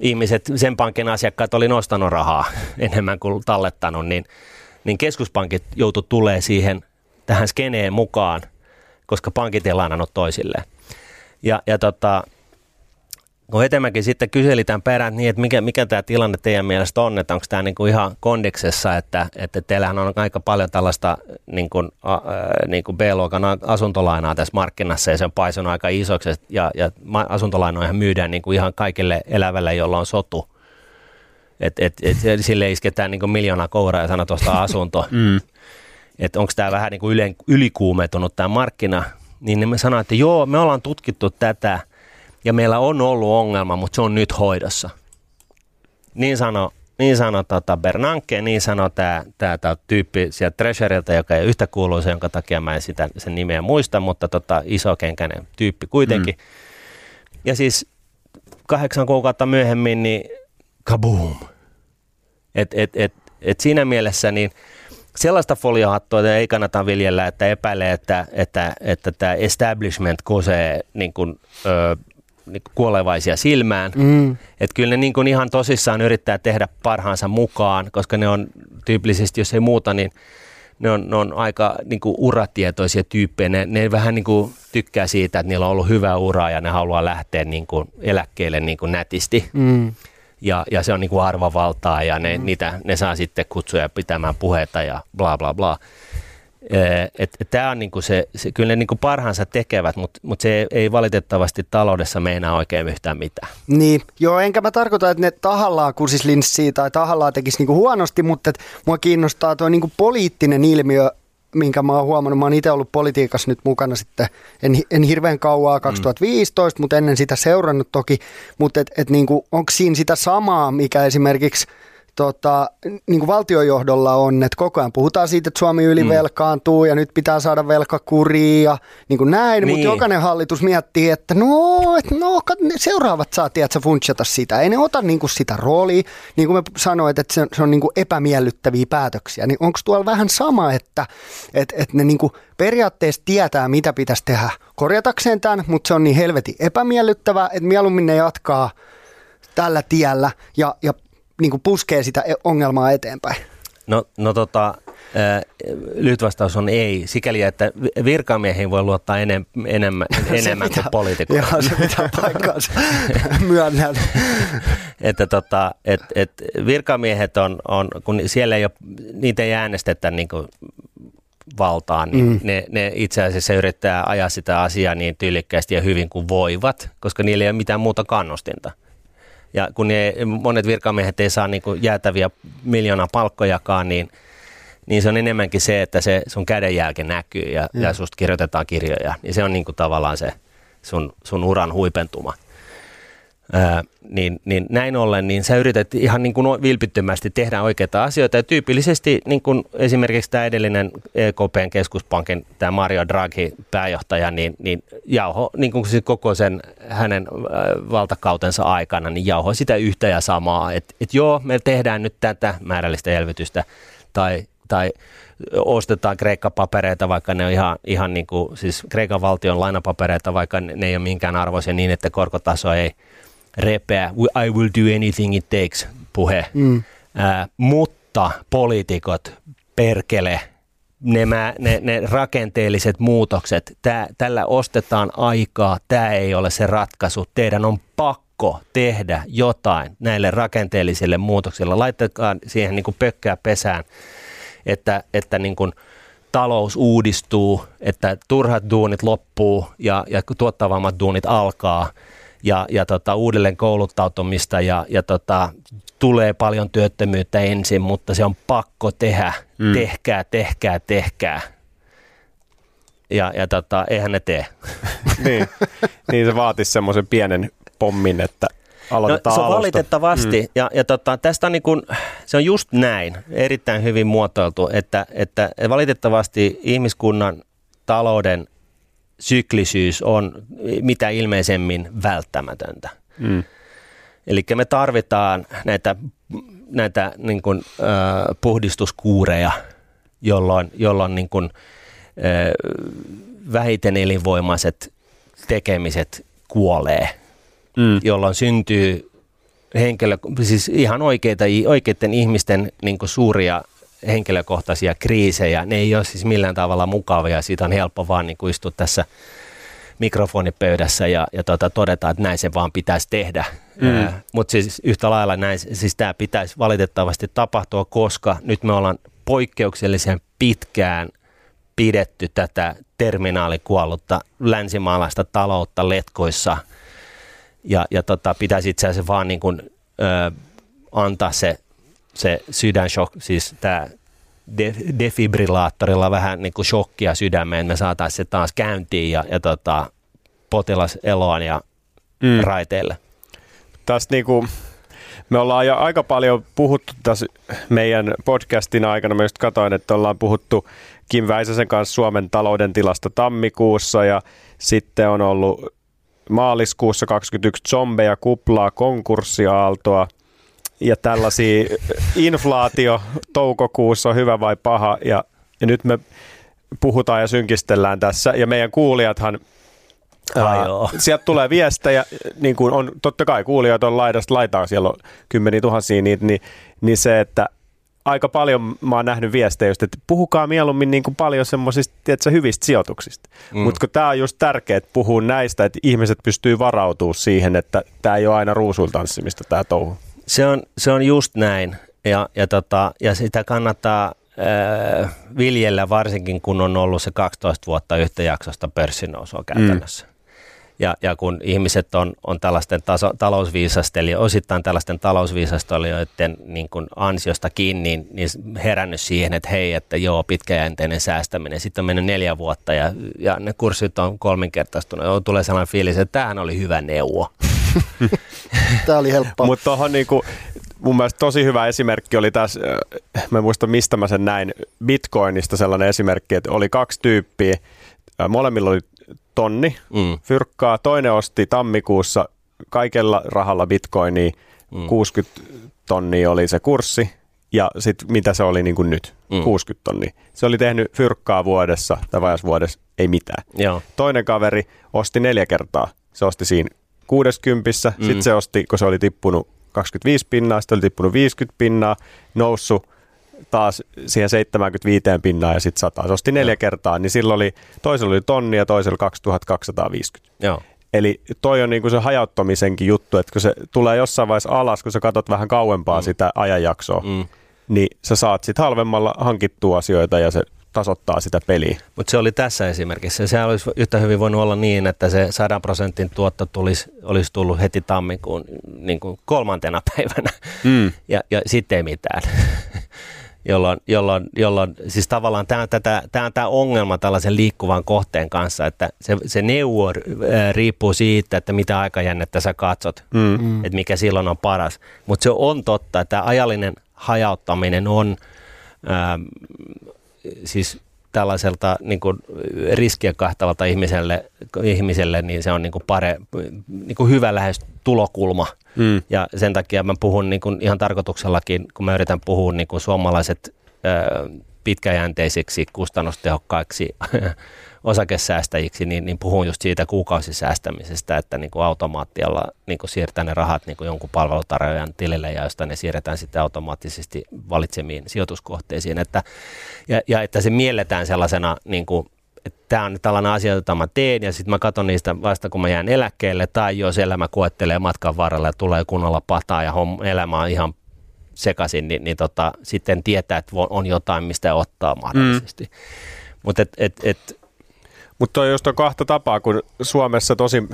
ihmiset, sen pankin asiakkaat oli nostanut rahaa enemmän kuin tallettanut, niin keskuspankit joutui tulee tähän skeneen mukaan, koska pankit ei lainannut toisilleen. Kun Hetemäki sitten kyseli tämän perään, niin että mikä tämä tilanne teidän mielestä on, että onko tämä niinku ihan kondiksessa, että teillähän on aika paljon tällaista niinku B-luokan asuntolainaa tässä markkinassa ja se on paisunut aika isoksi ja asuntolainoihin myydään niinku ihan kaikille elävälle, jolla on sotu. Sille isketään niinku miljoonaa kouraa ja sanoo tuosta asunto. Että onko tämä vähän niinku ylikuumetunut tämä markkina, niin me sanoin, että joo, me ollaan tutkittu tätä. Ja meillä on ollut ongelma, mutta se on nyt hoidossa. Niin sanoi Bernanke, niin sanoi tämä tyyppi sieltä Treasurilta, joka ei yhtä kuuluisa, jonka takia mä en sen nimeä muista, mutta isokenkäinen tyyppi kuitenkin. Ja siis 8 kuukautta myöhemmin, niin kaboom! Et siinä mielessä niin sellaista foliohattoa ei kannata viljellä, että epäilee, että tämä establishment kosee niin kuin kuolevaisia silmään. Että kyllä ne niin kuin ihan tosissaan yrittää tehdä parhaansa mukaan, koska ne on tyypillisesti, jos ei muuta, niin ne on aika niin kuin uratietoisia tyyppejä. Ne vähän niin kuin tykkää siitä, että niillä on ollut hyvää uraa ja ne haluaa lähteä niin kuin eläkkeelle niin kuin nätisti. Ja se on niin kuin arvavaltaa ja ne saa sitten kutsuja pitämään puheita ja bla bla bla. Tämä on niin kuin se, kyllä ne niin kuin parhaansa tekevät, mutta se ei valitettavasti taloudessa meinaa oikein yhtään mitään. Niin, joo, enkä mä tarkoita, että ne tahallaan kursisi linssiä tai tahallaan tekisi niin kuin huonosti, mutta mua kiinnostaa tuo niin kuin poliittinen ilmiö, minkä mä oon huomannut. Mä oon itse ollut politiikassa nyt mukana sitten, en hirveän kauaa 2015, mutta ennen sitä seurannut toki, mutta niinku, onko siinä sitä samaa, mikä esimerkiksi niinku valtiojohdolla on, että koko ajan puhutaan siitä, että Suomi ylivelkaantuu ja nyt pitää saada velkakuriin ja niinku näin, mutta jokainen hallitus miettii, että seuraavat saa funtsata sitä, ei ne ota niinku sitä roolia, niin kuin me sanoit, että se on niinku epämiellyttäviä päätöksiä, niin onko tuolla vähän sama, että ne niinku periaatteessa tietää, mitä pitäisi tehdä korjatakseen tämän, mutta se on niin helvetin epämiellyttävää, että mieluummin ne jatkaa tällä tiellä ja niin kuin puskee sitä ongelmaa eteenpäin? No, lyhyt vastaus on ei. Sikäli, että virkamiehiin voi luottaa enemmän kuin poliitikoihin. Joo, se pitää paikkaansa. Myönnän. että virkamiehet on, kun siellä ei ole, niitä ei äänestetä niin kuin valtaan, niin ne itse asiassa yrittää ajaa sitä asiaa niin tyylikkäästi ja hyvin kuin voivat, koska niillä ei ole mitään muuta kannustinta. Ja kun monet virkamiehet ei saa niin kuin jäätäviä miljoonaa palkkojakaan, niin se on enemmänkin se, että se sun kädenjälki näkyy ja susta kirjoitetaan kirjoja. Ja se on niin kuin tavallaan se sun uran huipentuma. Niin näin ollen, niin sä yrität ihan niin kuin vilpittömästi tehdä oikeita asioita. Ja tyypillisesti niin kuin esimerkiksi tämä edellinen EKPn keskuspankin, tämä Mario Draghi pääjohtaja, niin jauho, niin kuin siis koko sen hänen valtakautensa aikana, niin jauho sitä yhtä ja samaa. Että joo, me tehdään nyt tätä määrällistä elvytystä tai ostetaan Kreikka-papereita, vaikka ne on ihan niin kuin, siis Kreikan valtion lainapapereita, vaikka ne ei ole minkään arvoisia niin, että korkotaso ei repeä. I will do anything it takes -puhe. Mutta poliitikot, perkele, ne rakenteelliset muutokset, tällä ostetaan aikaa, tämä ei ole se ratkaisu, teidän on pakko pakko tehdä jotain näille rakenteellisille muutoksille. Laittakaa siihen niin kuin pökkää pesään, että niin kuin talous uudistuu, että turhat duunit loppuu ja tuottavammat duunit alkaa ja uudelleen kouluttautumista ja tulee paljon työttömyyttä ensin, mutta se on pakko tehdä. Tehkää. Ja eihän ne tee. niin se vaatisi semmoisen pienen pommin, että aloitetaan alusta. Se on valitettavasti ja tästä on niin kuin, se on just näin erittäin hyvin muotoiltu, että valitettavasti ihmiskunnan talouden syklisyys on mitä ilmeisemmin välttämätöntä. Eli me tarvitaan näitä niin kuin, puhdistuskuureja, jolloin niin kuin, vähiten elinvoimaiset tekemiset kuolee, jolloin syntyy siis ihan oikeiden ihmisten niin kuin suuria henkilökohtaisia kriisejä. Ne ei ole siis millään tavalla mukavia, siitä on helppo vaan niin kuin istua tässä mikrofonipöydässä ja todetaan, että näin se vaan pitäisi tehdä. Mutta siis yhtä lailla näin, siis tämä pitäisi valitettavasti tapahtua, koska nyt me ollaan poikkeuksellisen pitkään pidetty tätä terminaalikuollutta länsimaalaista taloutta letkoissa ja pitäisi itse asiassa vaan niin kuin, antaa se sydänshok, siis tämä defibrillaattorilla vähän niin kuin shokkia sydämeen, että me saataisiin se taas käyntiin ja potilas eloon ja raiteille. Tästä niin kuin me ollaan jo aika paljon puhuttu tässä meidän podcastin aikana, mä just katsoin, että ollaan puhuttu Kim Väisäsen kanssa Suomen talouden tilasta tammikuussa ja sitten on ollut maaliskuussa 21 zombeja, kuplaa, konkurssiaaltoa ja tällaisia inflaatio toukokuussa on hyvä vai paha ja nyt me puhutaan ja synkistellään tässä ja meidän kuulijathan sieltä tulee viestejä, niin kuin on totta kai kuulijoita on laidasta laitaan, siellä on 10 000 niitä, niin se, että aika paljon mä oon nähnyt viestejä just, että puhukaa mieluummin niin kuin paljon semmoisista hyvistä sijoituksista. Mutta kun tää on just tärkeää, että puhuu näistä, että ihmiset pystyy varautumaan siihen, että tää ei ole aina ruusuiltanssimista tää touhu. Se on just näin ja sitä kannattaa viljellä varsinkin, kun on ollut se 12 vuotta yhtä jaksosta pörssinousua käytännössä. Ja kun ihmiset on tällaisten talousviisastelijoiden, osittain tällaisten talousviisastelijoiden niin kuin ansiostakin, niin herännyt siihen, että hei, että joo, pitkäjänteinen säästäminen. Sitten on mennyt 4 vuotta ja ne kurssit on kolminkertaistunut. Joo, tulee sellainen fiilis, että tämähän oli hyvä neuvo. Tämä oli helppoa. Mutta tuohon niinku, mun mielestä tosi hyvä esimerkki oli tässä, mä en muista mistä mä sen näin, Bitcoinista sellainen esimerkki, että oli 2 tyyppiä, molemmilla oli 1 000 fyrkkaa, toinen osti tammikuussa kaikella rahalla Bitcoinia, 60 000 oli se kurssi ja sitten mitä se oli niin kuin nyt, 60 000. Se oli tehnyt fyrkkaa vuodessa tai vajasvuodessa, ei mitään. Joo. Toinen kaveri osti 4 kertaa, se osti siinä 60, sitten se osti, kun se oli tippunut 25 pinnaa, sitten oli tippunut 50 pinnaa, noussut taas siihen 75 pinnaa ja sitten 100. Se osti 4 kertaa, niin silloin oli, toisella oli 1 000 ja toisella 2250. Joo. Eli toi on niinku se hajauttamisenkin juttu, että kun se tulee jossain vaiheessa alas, kun sä katot vähän kauempaa sitä ajanjaksoa, niin sä saat sitten halvemmalla hankittua asioita ja se tasoittaa sitä peliä. Mutta se oli tässä esimerkissä. Se olisi yhtä hyvin voinut olla niin, että se 100% tuotto olisi tullut heti tammikuun niin kuin 3. päivänä ja sitten ei mitään. Jolloin siis tavallaan tämä on tämä ongelma tällaisen liikkuvan kohteen kanssa, että se neuvo riippuu siitä, että mitä aikajännettä sä katsot, että mikä silloin on paras. Mutta se on totta, että ajallinen hajauttaminen on siis tällaiselta niin kuin riskiä kahtavalta ihmiselle niin se on niin kuin niin kuin hyvä lähestytulokulma. Ja sen takia mä puhun niin kuin ihan tarkoituksellakin, kun mä yritän puhua niin kuin suomalaiset pitkäjänteisiksi, kustannustehokkaiksi osakesäästäjiksi, niin puhun just siitä kuukausisäästämisestä, että niin kuin automaattialla niin kuin siirtää ne rahat niin kuin jonkun palvelutarjoajan tilille ja josta ne siirretään sitten automaattisesti valitsemiin sijoituskohteisiin. Että se mielletään sellaisena niin kuin että tämä on tällainen asia, jota mä teen, ja sitten mä katson niistä vasta, kun mä jään eläkkeelle, tai jos elämä koettelee matkan varrella ja tulee kunnolla pataa ja elämä on ihan sekaisin, niin sitten tietää, että on jotain, mistä ottaa mahdollisesti. Mutta on just on kahta tapaa, kun Suomessa tosi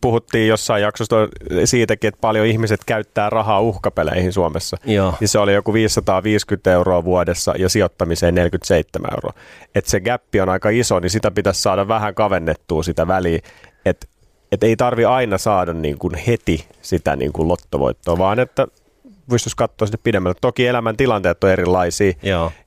puhuttiin jossain jaksossa siitäkin, että paljon ihmiset käyttää rahaa uhkapeleihin Suomessa. Niin se oli joku 550 € vuodessa ja sijoittamiseen 47 €. Että se gäppi on aika iso, niin sitä pitäisi saada vähän kavennettua sitä väliä. Että et ei tarvi aina saada niin kuin heti sitä niin kuin lottovoittoa, vaan että pystyisi katsoa sitä pidemmälle. Toki elämäntilanteet on erilaisia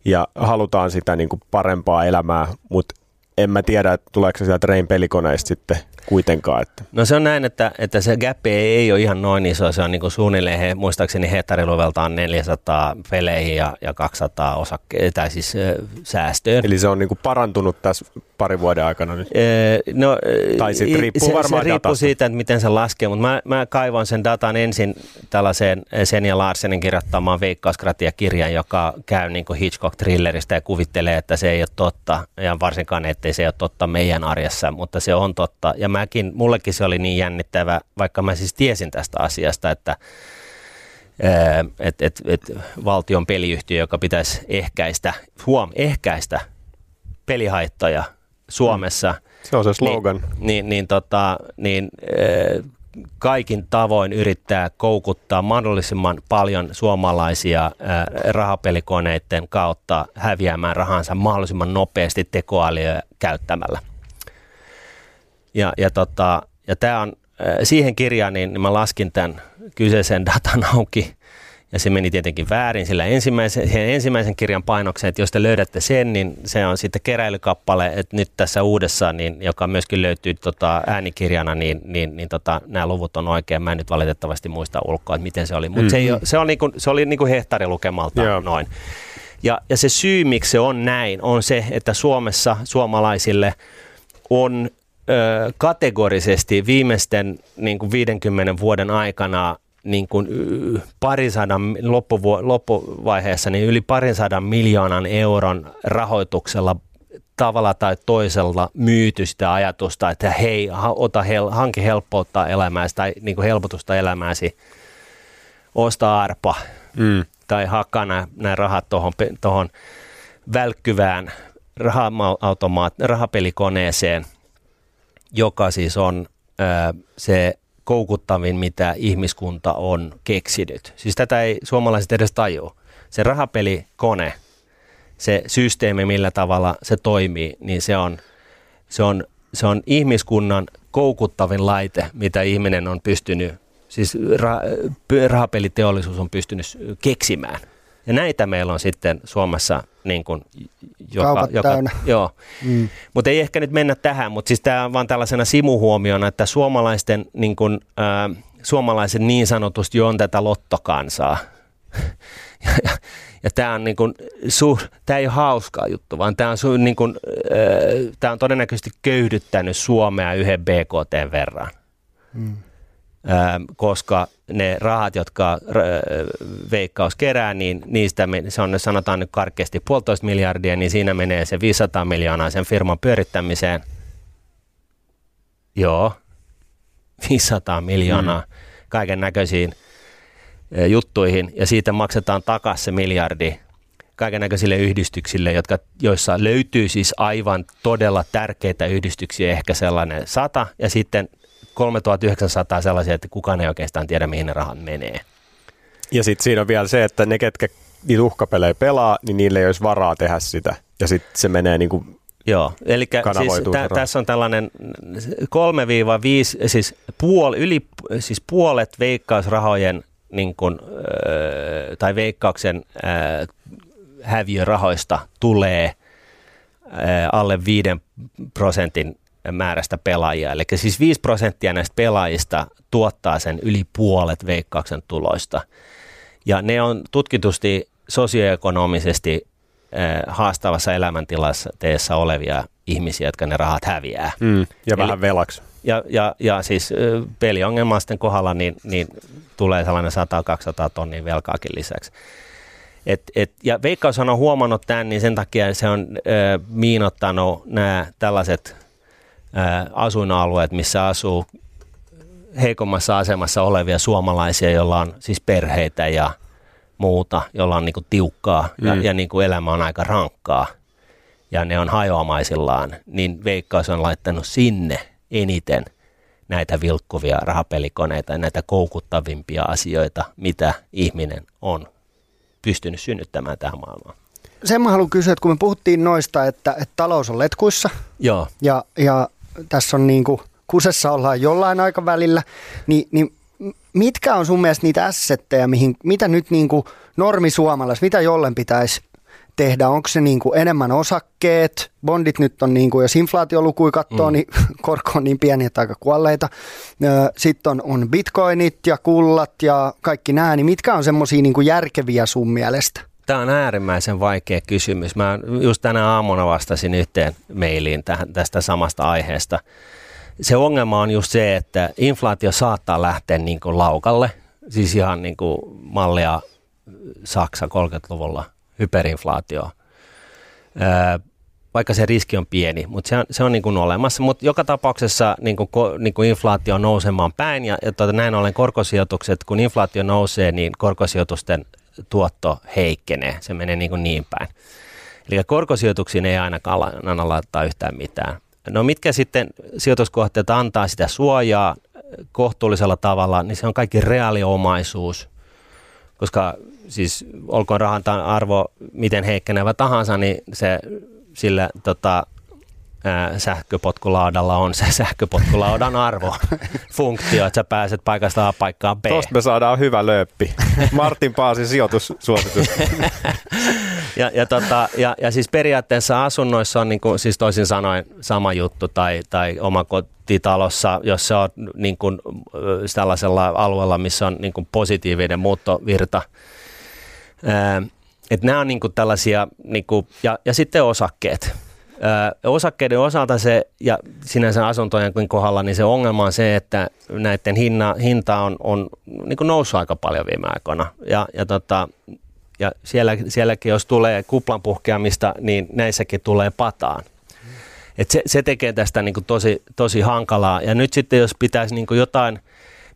ja halutaan sitä niin kuin parempaa elämää, mutta en mä tiedä, että tuleeko se sieltä Rein pelikoneista sitten kuitenkaan. Että. No se on näin, että se gap ei ole ihan noin iso. Se on niin kuin suunnilleen, muistaakseni hehtariluveltaan 400 peleihin ja 200 tai siis säästöön. Eli se on niin kuin parantunut tässä pari vuoden aikana nyt? Tai sitten riippuu varmaan se riippuu siitä, että miten se laskee. Mutta mä kaivan sen datan ensin tällaiseen Senia Larsenin kirjoittamaan Veikkauskratia-kirjan, joka käy niin kuin Hitchcock-thrilleristä ja kuvittelee, että se ei ole totta. Ja varsinkaan, ettei se ole totta meidän arjessa, mutta se on totta. Ja mullekin se oli niin jännittävä, vaikka mä siis tiesin tästä asiasta, että valtion peliyhtiö, joka pitäisi ehkäistä pelihaittoja Suomessa. Se on se slogan. Kaikin tavoin yrittää koukuttaa mahdollisimman paljon suomalaisia rahapelikoneiden kautta häviämään rahansa mahdollisimman nopeasti tekoälyä käyttämällä. Ja tää on, siihen kirjaan niin mä laskin tämän kyseisen datan auki ja se meni tietenkin väärin sillä ensimmäisen kirjan painokseen, että jos te löydätte sen, niin se on sitten keräilykappale, että nyt tässä uudessa, niin, joka myöskin löytyy äänikirjana, niin nämä luvut on oikein. Mä en nyt valitettavasti muista ulkoa, että miten se oli, mutta se oli niin kuin hehtarilukemalta noin. Ja se syy, miksi se on näin, on se, että Suomessa suomalaisille on kategorisesti viimeisten niin kuin 50 vuoden aikana niin kuin parisadan loppuvaiheessa niin yli 200 miljoonan euron rahoituksella tavalla tai toisella myyty sitä ajatusta, että hei, hanki helpottaa elämääsi tai niin kuin helpotusta elämääsi, osta arpa tai hakkaa nämä rahat tuohon välkkyvään rahapelikoneeseen, joka siis on se koukuttavin, mitä ihmiskunta on keksinyt. Siis tätä ei suomalaiset edes tajua. Se rahapelikone, se systeemi, millä tavalla se toimii, niin se on ihmiskunnan koukuttavin laite, mitä ihminen on pystynyt, siis rahapeliteollisuus on pystynyt keksimään. Ja näitä meillä on sitten Suomessa niin kuin joka joo. Mutta ei ehkä nyt mennä tähän, mutta siis tämä on vaan tällaisena simuhuomiona, että suomalaisten niin kuin suomalaiset niin sanotusti on tätä lottokansaa. Ja tämä on niin kuin tämä ei ole hauskaa juttu, vaan tämä on niin kuin tämä on todennäköisesti köyhdyttänyt Suomea yhden BKT:n verran. Koska ne rahat, jotka Veikkaus kerää, niin niistä se on, sanotaan nyt karkeasti 1,5 miljardia, niin siinä menee se 500 miljoonaa sen firman pyörittämiseen. 500 miljoonaa kaiken näköisiin juttuihin, ja siitä maksetaan takaisin se miljardi kaiken näköisille yhdistyksille, joissa löytyy siis aivan todella tärkeitä yhdistyksiä, ehkä sellainen 100, ja sitten 3900 sellaisia, että kukaan ei oikeastaan tiedä, mihin ne rahat menee. Ja sitten siinä on vielä se, että ne, ketkä niitä uhkapelejä pelaa, niin niille ei olisi varaa tehdä sitä. Ja sitten se menee niin kuin kanavoituu. Siis tässä on tällainen 3-5, siis puolet veikkausrahojen niin kuin, tai veikkauksen häviörahoista tulee alle 5% määrästä pelaajia. Eli siis 5% näistä pelaajista tuottaa sen yli puolet veikkauksen tuloista. Ja ne on tutkitusti sosioekonomisesti haastavassa elämäntilanteessa olevia ihmisiä, jotka ne rahat häviää. Ja vähän velaksi. Ja siis peliongelmaisten kohdalla niin tulee sellainen 100-200 tonnia velkaakin lisäksi. Ja Veikkaushan on huomannut tämän, niin sen takia se on miinottanut nämä tällaiset asuinalueet, missä asuu heikommassa asemassa olevia suomalaisia, joilla on siis perheitä ja muuta, jolla on niinku tiukkaa ja niinku elämä on aika rankkaa ja ne on hajoamaisillaan, niin Veikkaus on laittanut sinne eniten näitä vilkkuvia rahapelikoneita ja näitä koukuttavimpia asioita, mitä ihminen on pystynyt synnyttämään tähän maailmaan. Sen mä haluan kysyä, että kun me puhuttiin noista, että talous on letkuissa. Joo. Ja tässä on niin kuin kusessa ollaan jollain aikavälillä, niin mitkä on sun mielestä niitä assetteja, mitä nyt niin kuin normisuomalais, mitä jollen pitäisi tehdä? Onko se niin kuin enemmän osakkeet? Bondit nyt on, niin kuin, jos inflaatiolukui katsoo, niin korko on niin pieniä, että aika kuolleita. Sitten on bitcoinit ja kullat ja kaikki nämä. Niin mitkä on semmoisia niin kuin järkeviä sun mielestä? Tämä on äärimmäisen vaikea kysymys. Mä just tänä aamuna vastasin yhteen mailiin tästä samasta aiheesta. Se ongelma on just se, että inflaatio saattaa lähteä niin kuin laukalle, siis ihan niin kuin mallia Saksa 30-luvulla, hyperinflaatio, vaikka se riski on pieni, mutta se on niin kuin olemassa. Mutta joka tapauksessa niin kuin inflaatio on nousemaan päin ja näin ollen korkosijoitukset, kun inflaatio nousee, niin korkosijoitusten tuotto heikkenee, se menee niin päin. Eli korkosijoituksiin ei ainakaan anna laittaa yhtään mitään. No mitkä sitten sijoituskohteet antaa sitä suojaa kohtuullisella tavalla, niin se on kaikki reaaliomaisuus, koska siis olkoon rahan arvo miten heikkenevä tahansa, niin sillä sähköpotkulaudalla on se sähköpotkulaudan arvofunktio, että sä pääset paikasta A paikkaan B. Tuosta me saadaan hyvä lööppi. Martin Paasin sijoitussuositus. Ja siis periaatteessa asunnoissa on niinku, siis toisin sanoen sama juttu tai omakotitalossa, jos se on niinku, tällaisella alueella, missä on niinku, positiivinen muuttovirta. Että nämä on niinku, tällaisia, niinku, ja sitten osakkeet. Osakkeiden osalta se, ja sinänsä asuntojen kohdalla, niin se ongelma on se, että näiden hinta on niin kuin noussut aika paljon viime aikoina. Ja sielläkin, jos tulee kuplan puhkeamista, niin näissäkin tulee pataan. Et se tekee tästä niin kuin tosi, tosi hankalaa. Ja nyt sitten, jos pitäisi niin kuin jotain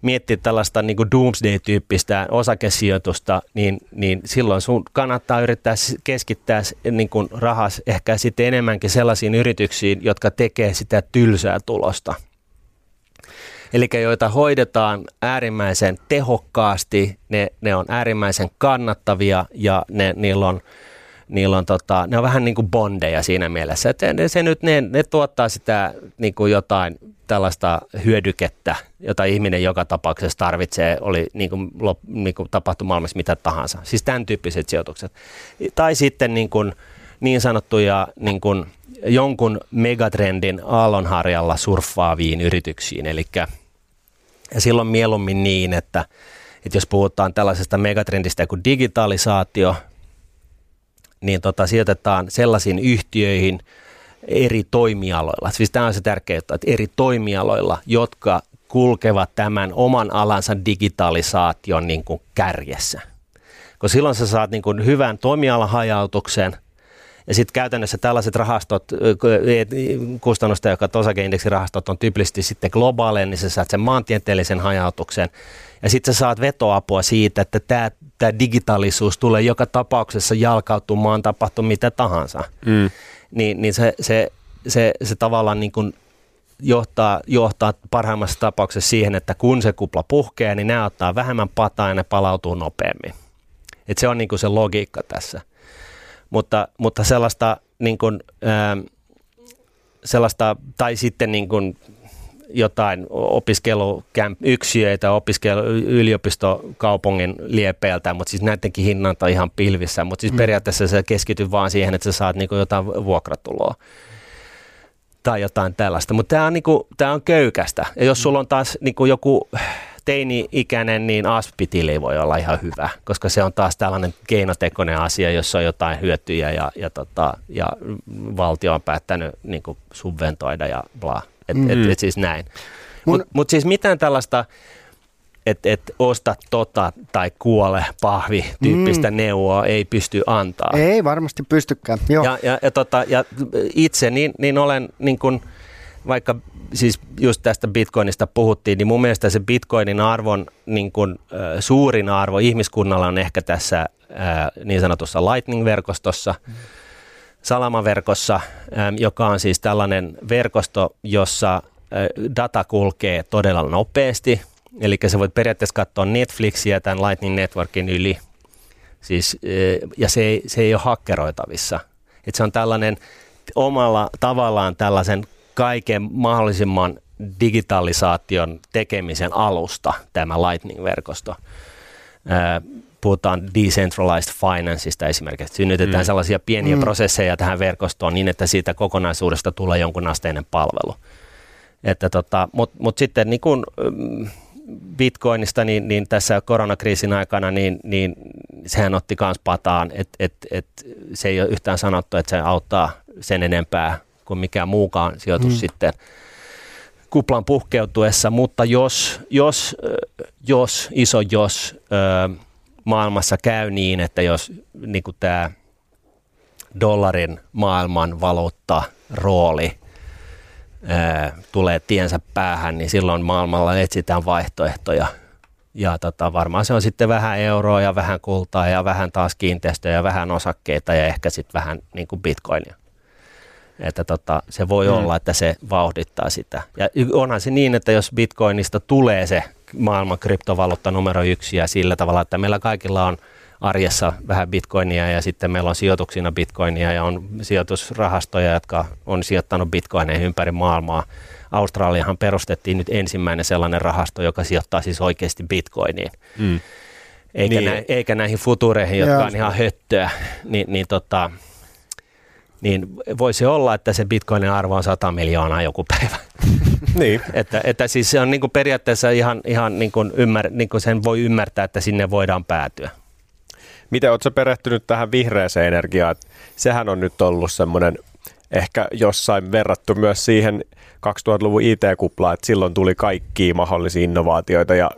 miettiä tällaista niin kuin doomsday-tyyppistä osakesijoitusta, niin silloin sun kannattaa yrittää keskittää niin kuin rahas ehkä sitten enemmänkin sellaisiin yrityksiin, jotka tekee sitä tylsää tulosta. Eli joita hoidetaan äärimmäisen tehokkaasti, ne on äärimmäisen kannattavia ja ne on vähän niin kuin bondeja siinä mielessä, että ne tuottaa sitä niin kuin jotain tällaista hyödykettä, jota ihminen joka tapauksessa tarvitsee, oli niin kuin tapahtui maailmassa mitä tahansa. Siis tämän tyyppiset sijoitukset. Tai sitten niin sanottuja niin kuin jonkun megatrendin aallonharjalla surffaaviin yrityksiin. Elikkä, ja silloin mieluummin niin, että jos puhutaan tällaisesta megatrendistä kuin digitalisaatio, niin sijoitetaan sellaisiin yhtiöihin eri toimialoilla. Siis tämä on se tärkeää, että eri toimialoilla, jotka kulkevat tämän oman alansa digitalisaation niin kuin kärjessä. Kun silloin sä saat niin kuin hyvän toimialahajautuksen ja sitten käytännössä tällaiset rahastot, kustannustehokkaat osakeindeksirahastot on tyypillisesti sitten globaaleja, niin sä saat sen maantieteellisen hajautuksen. Ja sitten sä saat vetoapua siitä, että tämä digitaalisuus tulee joka tapauksessa jalkautumaan, tapahtuu mitä tahansa. Mm. Niin se tavallaan niin kuin johtaa parhaimmassa tapauksessa siihen, että kun se kupla puhkeaa, niin nämä ottaa vähemmän pataa ja ne palautuu nopeammin. Et se on niin kuin se logiikka tässä. Mutta sellaista, niin kuin, sellaista tai sitten niin kuin jotain opiskeluyksiöitä, yliopistokaupungin liepeiltä, mutta siis näidenkin hinnat on ihan pilvissä, mutta siis periaatteessa se keskityy vaan siihen, että sä saat niinku jotain vuokratuloa tai jotain tällaista, mutta tämä on, niinku, on köykästä ja jos sulla on taas niinku joku teini-ikäinen, niin ASP-tili voi olla ihan hyvä, koska se on taas tällainen keinotekoinen asia, jossa on jotain hyötyjä ja valtio on päättänyt niinku subventoida ja bla. Siis näin. Mutta siis mitään tällaista että osta tota tai kuole pahvi tyyppistä neuvoa ei pysty antaa. Ei varmasti pystykään. Joo. Ja itse niin olen niin kuin, vaikka siis just tästä Bitcoinista puhuttiin, niin mun mielestä se Bitcoinin arvon niin kuin, suurin arvo ihmiskunnalla on ehkä tässä niin sanotussa Lightning-verkostossa, Salama-verkossa, joka on siis tällainen verkosto, jossa data kulkee todella nopeasti. Eli sä voit periaatteessa katsoa Netflixiä tämän Lightning Networkin yli, siis, ja se ei ole hakkeroitavissa. Et se on tällainen omalla tavallaan tällaisen kaiken mahdollisimman digitalisaation tekemisen alusta tämä Lightning-verkosto. Puhutaan decentralized financeista esimerkiksi. Synnytetään sellaisia pieniä prosesseja tähän verkostoon niin, että siitä kokonaisuudesta tulee jonkun asteinen palvelu. Mutta sitten niin kun Bitcoinista, niin tässä koronakriisin aikana, niin sehän otti kans pataan, että se ei ole yhtään sanottu, että se auttaa sen enempää kuin mikään muukaan sijoitus sitten kuplan puhkeutuessa. Mutta jos maailmassa käy niin, että jos niin kuin tämä dollarin maailman valuutta rooli tulee tiensä päähän, niin silloin maailmalla etsitään vaihtoehtoja. Ja varmaan se on sitten vähän euroa ja vähän kultaa ja vähän taas kiinteistöjä ja vähän osakkeita ja ehkä sitten vähän niin kuin bitcoinia. Että se voi olla, että se vauhdittaa sitä. Ja onhan se niin, että jos bitcoinista tulee se maailman kryptovaluutta numero 1 ja sillä tavalla, että meillä kaikilla on arjessa vähän bitcoinia ja sitten meillä on sijoituksina bitcoinia ja on sijoitusrahastoja, jotka on sijoittanut bitcoineihin ympäri maailmaa. Australiahan perustettiin nyt ensimmäinen sellainen rahasto, joka sijoittaa siis oikeasti bitcoiniin. Eikä näihin futureihin, jotka on ihan höttöä. Niin voi se olla, että se bitcoinin arvo on 100 miljoonaa joku päivä. Niin. Että siis se on niin kuin periaatteessa ihan niin kuin sen voi ymmärtää, että sinne voidaan päätyä. Miten oletko perehtynyt tähän vihreäseen energiaan? Sehän on nyt ollut semmoinen ehkä jossain verrattu myös siihen 2000-luvun IT-kuplaan, että silloin tuli kaikkia mahdollisia innovaatioita ja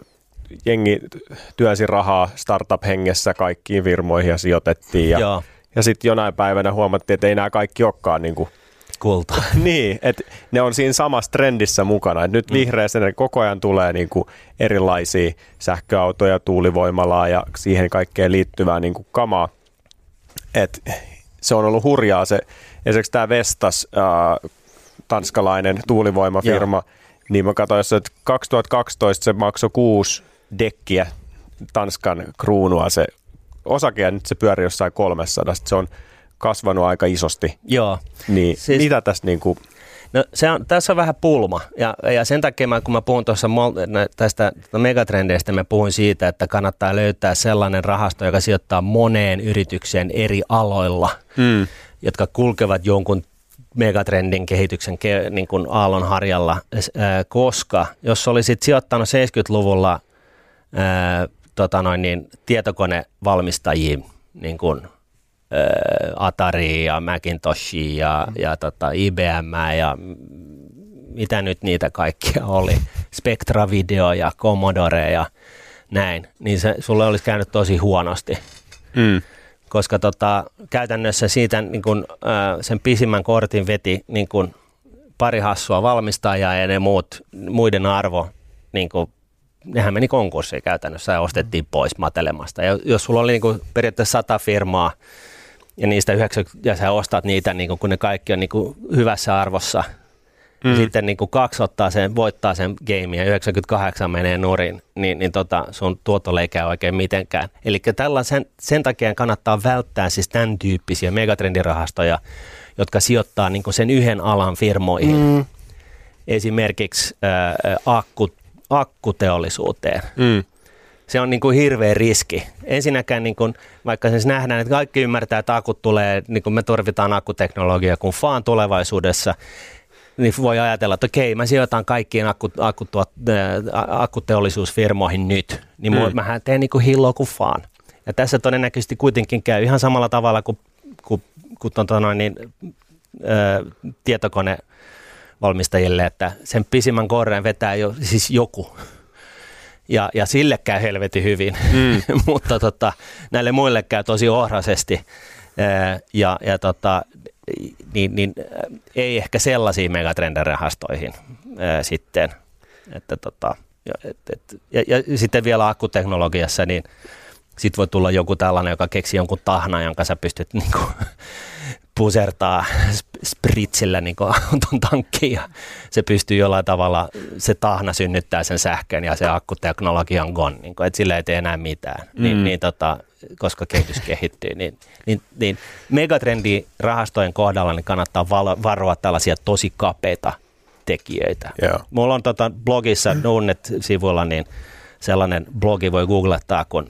jengi työsi rahaa startup-hengessä kaikkiin firmoihin ja sijoitettiin. Ja sitten jonain päivänä huomattiin, että ei nämä kaikki olekaan niin kuin kultaa. Niin, että ne on siinä samassa trendissä mukana. Et nyt vihreäsen koko ajan tulee niinku erilaisia sähköautoja, tuulivoimalaa ja siihen kaikkeen liittyvää niinku kamaa. Et se on ollut hurjaa. Esimerkiksi tämä Vestas, tanskalainen tuulivoimafirma, niin mä katsoin, että 2012 se maksoi 6 dekkiä Tanskan kruunua se osake, ja nyt se pyörii jossain 300. Se on kasvanut aika isosti. Joo. Niin, siis, mitä tässä niin kuin? No, tässä on vähän pulma. Ja sen takia, kun mä puhun tuossa tästä megatrendeistä, mä puhun siitä, että kannattaa löytää sellainen rahasto, joka sijoittaa moneen yritykseen eri aloilla, jotka kulkevat jonkun megatrendin kehityksen niin kuin aallon harjalla. Koska jos olisit sijoittanut 70-luvulla tietokonevalmistajiin, niin kuin Atari ja Macintosh ja IBM ja mitä nyt niitä kaikkia oli, Spectra Video ja Commodore ja näin, niin se sulle olisi käynyt tosi huonosti, koska käytännössä siitä niin kun, sen pisimmän kortin veti niin kun pari hassua valmistajaa ja ne muiden arvo niin kun, nehän meni konkurssiin käytännössä ja ostettiin pois matelemasta. Ja jos sulla oli niin kuin periaatteessa 100 firmaa ja niistä 90, ja sä ostat niitä, niin kuin, kun ne kaikki on niin kuin hyvässä arvossa, ja sitten niin kuin 2 ottaa sen, voittaa sen game ja 98 menee nurin, niin sun tuotolle ei käy oikein mitenkään. Eli sen takia kannattaa välttää siis tämän tyyppisiä megatrendirahastoja, jotka sijoittaa niin kuin sen yhden alan firmoihin. Esimerkiksi akkuteollisuuteen. Se on niin kuin hirveä riski. Ensinnäkään, niin kuin, vaikka siis nähdään, että kaikki ymmärtää, että akut tulee, niin kuin me tarvitaan akkuteknologiaa, kun vaan tulevaisuudessa, niin voi ajatella, että okei, mä sijoitan kaikkiin akkuteollisuusfirmoihin nyt, niin mähän teen niin kuin hilloa kuin vaan. Ja tässä todennäköisesti kuitenkin käy ihan samalla tavalla kuin tietokone valmistajille, että sen pisimmän korren vetää jo, siis joku. ja sille käy helvetin hyvin, mutta näille muille käy tosi ohrasesti niin ei ehkä sellaisiin megatrendirahastoihin sitten, että ja sitten vielä akkuteknologiassa niin sitten voi tulla joku tällainen, joka keksii jonkun tahna, jonka sä pystyt niinku pusertaa spritsillä niinku auton tankkiin ja se pystyy jollain tavalla, se tahna synnyttää sen sähkön ja se akkuteknologia on gone, niinku, että sillä ei tee enää mitään, koska kehitys kehittyy. Niin megatrendirahastojen kohdalla niin kannattaa varoa tällaisia tosi kapeita tekijöitä. Yeah. Mulla on blogissa Nordnet-sivuilla niin sellainen blogi, voi googlettaa, kun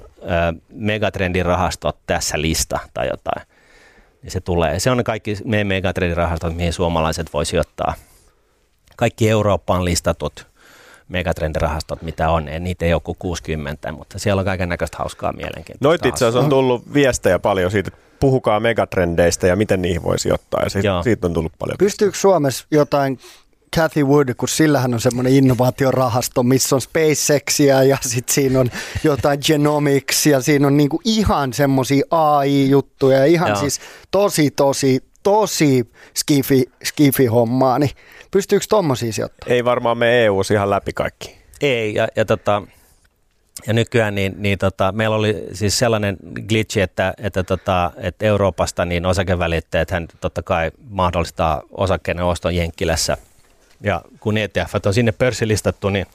megatrendirahastot tässä lista tai jotain. Niin se tulee. Se on kaikki meidän megatrendirahastot, mihin suomalaiset voi sijoittaa. Kaikki Eurooppaan listatut megatrendirahastot, mitä on, niitä ei ole kuin 60, mutta siellä on kaiken näköistä hauskaa mielenkiintoista. Noit itse asiassa on tullut viestejä paljon siitä, että puhukaa megatrendeistä ja miten niihin voi sijoittaa. Ja siitä on tullut paljon. Pystyykö Suomessa jotain Cathy Wood, kun sillähän on semmoinen innovaatiorahasto, missä on SpaceXia ja sitten siinä on jotain Genomics ja siinä on niinku ihan semmoisia AI-juttuja ja ihan siis tosi skifi-hommaa, niin pystyykö tommosia sijoittamaan? Ei varmaan me EU ihan läpi kaikki. Ei, ja nykyään meillä oli siis sellainen glitchi, että Euroopasta niin osakevälitteethän totta kai mahdollistaa osakkeiden oston Jenkkilässä. Ja kun ETF:t on sinne pörssilistattu, niin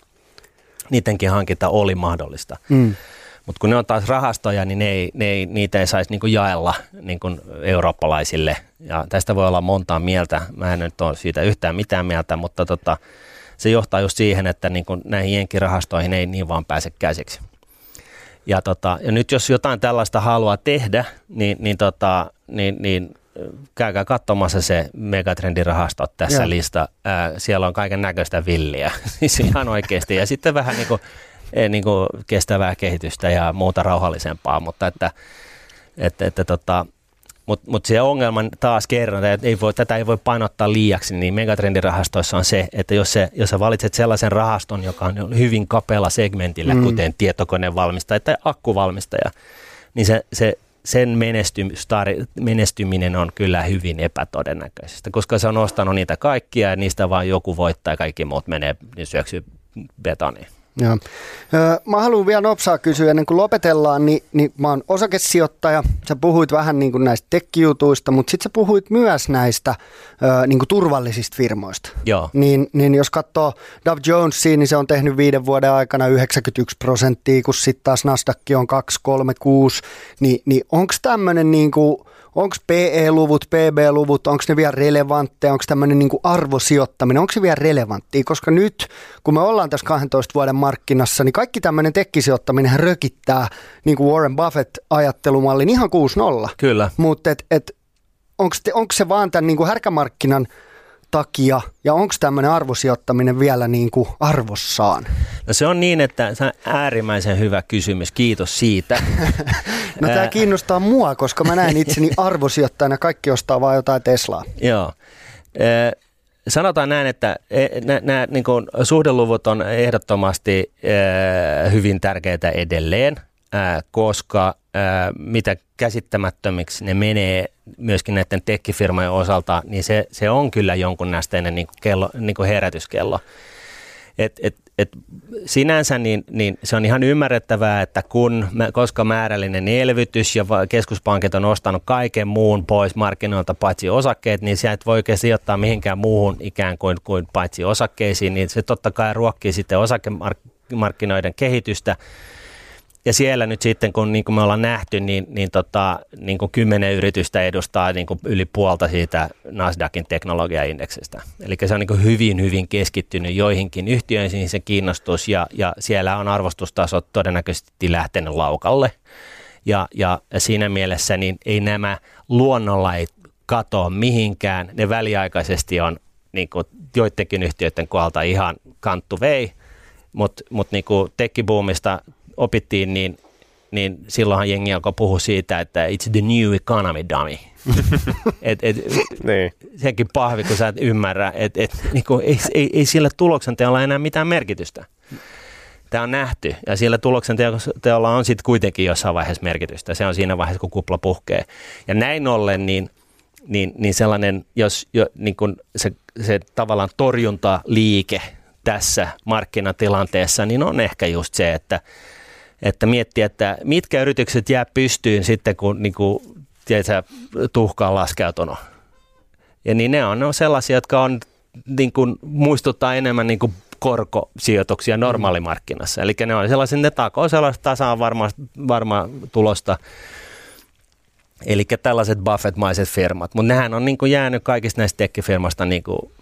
niidenkin hankinta oli mahdollista. Mutta kun ne on taas rahastoja, niin niitä ei saisi niinku jaella niinku eurooppalaisille. Ja tästä voi olla montaa mieltä. Mä en nyt ole siitä yhtään mitään mieltä, mutta se johtaa just siihen, että niinku näihin jenkirahastoihin ei niin vaan pääse käsiksi. Ja, ja nyt jos jotain tällaista haluaa tehdä, niin käykää katsomassa se megatrendirahastot tässä lista. Siellä on kaiken näköistä villiä, siis ihan oikeasti. Ja sitten vähän niin kuin kestävää kehitystä ja muuta rauhallisempaa, mutta mutta se ongelma taas kerran, että tätä ei voi painottaa liiaksi, niin megatrendirahastoissa on se, että jos sä valitset sellaisen rahaston, joka on hyvin kapealla segmentillä, kuten tietokonevalmistaja tai akkuvalmistaja, niin sen menestyminen on kyllä hyvin epätodennäköistä, koska se on ostanut niitä kaikkia ja niistä vaan joku voittaa ja kaikki muut menee niin syöksy betoniin. Joo. Mä haluan vielä nopsaa kysyä ennen kuin lopetellaan, niin mä oon osakesijoittaja, sä puhuit vähän niin kuin näistä tekkijutuista, mutta sit sä puhuit myös näistä niin kuin turvallisista firmoista. Joo. Niin jos katsoo Dow Jonesia, niin se on tehnyt 5 vuoden aikana 91%, kun sit taas Nasdaq on 236, niin onko tämmöinen niin kuin, onko PE-luvut, PB-luvut, onko ne vielä relevantteja, onko tämmöinen niinku arvosijoittaminen, onko se vielä relevanttia? Koska nyt, kun me ollaan tässä 12 vuoden markkinassa, niin kaikki tämmöinen tekkisijoittaminen rökittää niinku Warren Buffett-ajattelumallin ihan 6-0. Kyllä. Mutta onko se vaan tämän niinku härkämarkkinan takia ja onko tämmöinen arvosijoittaminen vielä niinku arvossaan? No se on niin, että se on äärimmäisen hyvä kysymys. Kiitos siitä. No tämä kiinnostaa mua, koska mä näen itseni arvosijoittajana, kaikki ostaa vaan jotain Teslaa. Joo. Sanotaan näin, että nämä niin kuin suhdeluvut on ehdottomasti hyvin tärkeitä edelleen, koska mitä käsittämättömiksi ne menee myöskin näiden tekkifirmojen osalta, niin se on kyllä jonkun nästeinen niin kuin herätyskello. Sinänsä niin se on ihan ymmärrettävää, että koska määrällinen elvytys ja keskuspankit on ostanut kaiken muun pois markkinoilta paitsi osakkeet, niin sä et voi oikein sijoittaa mihinkään muuhun ikään kuin paitsi osakkeisiin, niin se totta kai ruokkii sitten osakemarkkinoiden kehitystä. Ja siellä nyt sitten, kun niin kuin me ollaan nähty, niin kuin 10 yritystä edustaa niin kuin yli puolta siitä Nasdaqin teknologiaindeksistä. Eli se on niin kuin hyvin, hyvin keskittynyt joihinkin yhtiöihin se kiinnostus, ja siellä on arvostustasot todennäköisesti lähtenyt laukalle. Ja siinä mielessä niin ei nämä luonnolla ei katoa mihinkään. Ne väliaikaisesti on niin kuin joidenkin yhtiöiden kohdalta ihan kanttu vei, mutta niin kuin tekkibuumista opittiin, niin silloinhan jengi alkoi puhua siitä, että it's the new economy dummy. Senkin pahvi, kun sä et ymmärrä, että niinku, ei sillä tuloksenteolla enää mitään merkitystä. Tämä on nähty ja sillä tuloksen teolla on sitten kuitenkin jossain vaiheessa merkitystä. Se on siinä vaiheessa, kun kupla puhkee. Ja näin ollen, niin sellainen, jos niin kun se tavallaan torjuntaliike tässä markkinatilanteessa, niin on ehkä just se, että miettiä, että mitkä yritykset jää pystyyn sitten, kun niin kun, tiedätkö, tuhka on laskeutunut. Ja niin ne on sellaisia, jotka on, niin kun, muistuttaa enemmän niin kuin korkosijoituksia normaalimarkkinassa. Eli ne on sellaiset, ne takoo sellaista tasaan varmaa tulosta. Eli tällaiset Buffett-maiset firmat. Mutta nehän on niinku jäänyt kaikista näistä tekkifirmasta niinku,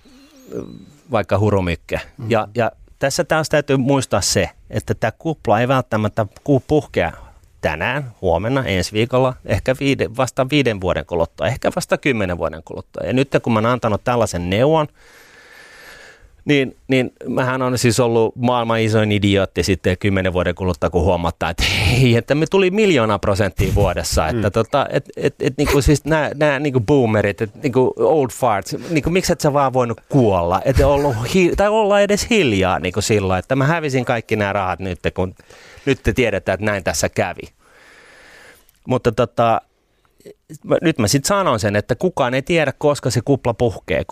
vaikka hurumykke. Mm-hmm. Ja tässä taas täytyy muistaa se, että tämä kupla ei välttämättä puhkea tänään, huomenna, ensi viikolla, ehkä vasta 5 vuoden kuluttua, ehkä vasta 10 vuoden kuluttua. Ja nyt kun mä oon antanut tällaisen neuvon, niin mähän on siis ollut maailman isoin idiootti sitten 10 vuoden kuluttua, kun huomattaa, että me tuli 1,000,000% vuodessa. Että niinku siis nämä niinku boomerit, niinku old farts, niinku miksi et sä vaan voinut kuolla, et ollut tai olla edes hiljaa niinku silloin, että mä hävisin kaikki nämä rahat nyt, kun nyt te tiedetään, että näin tässä kävi. Mutta nyt mä sitten sanon sen, että kukaan ei tiedä, koska se kupla puhkee.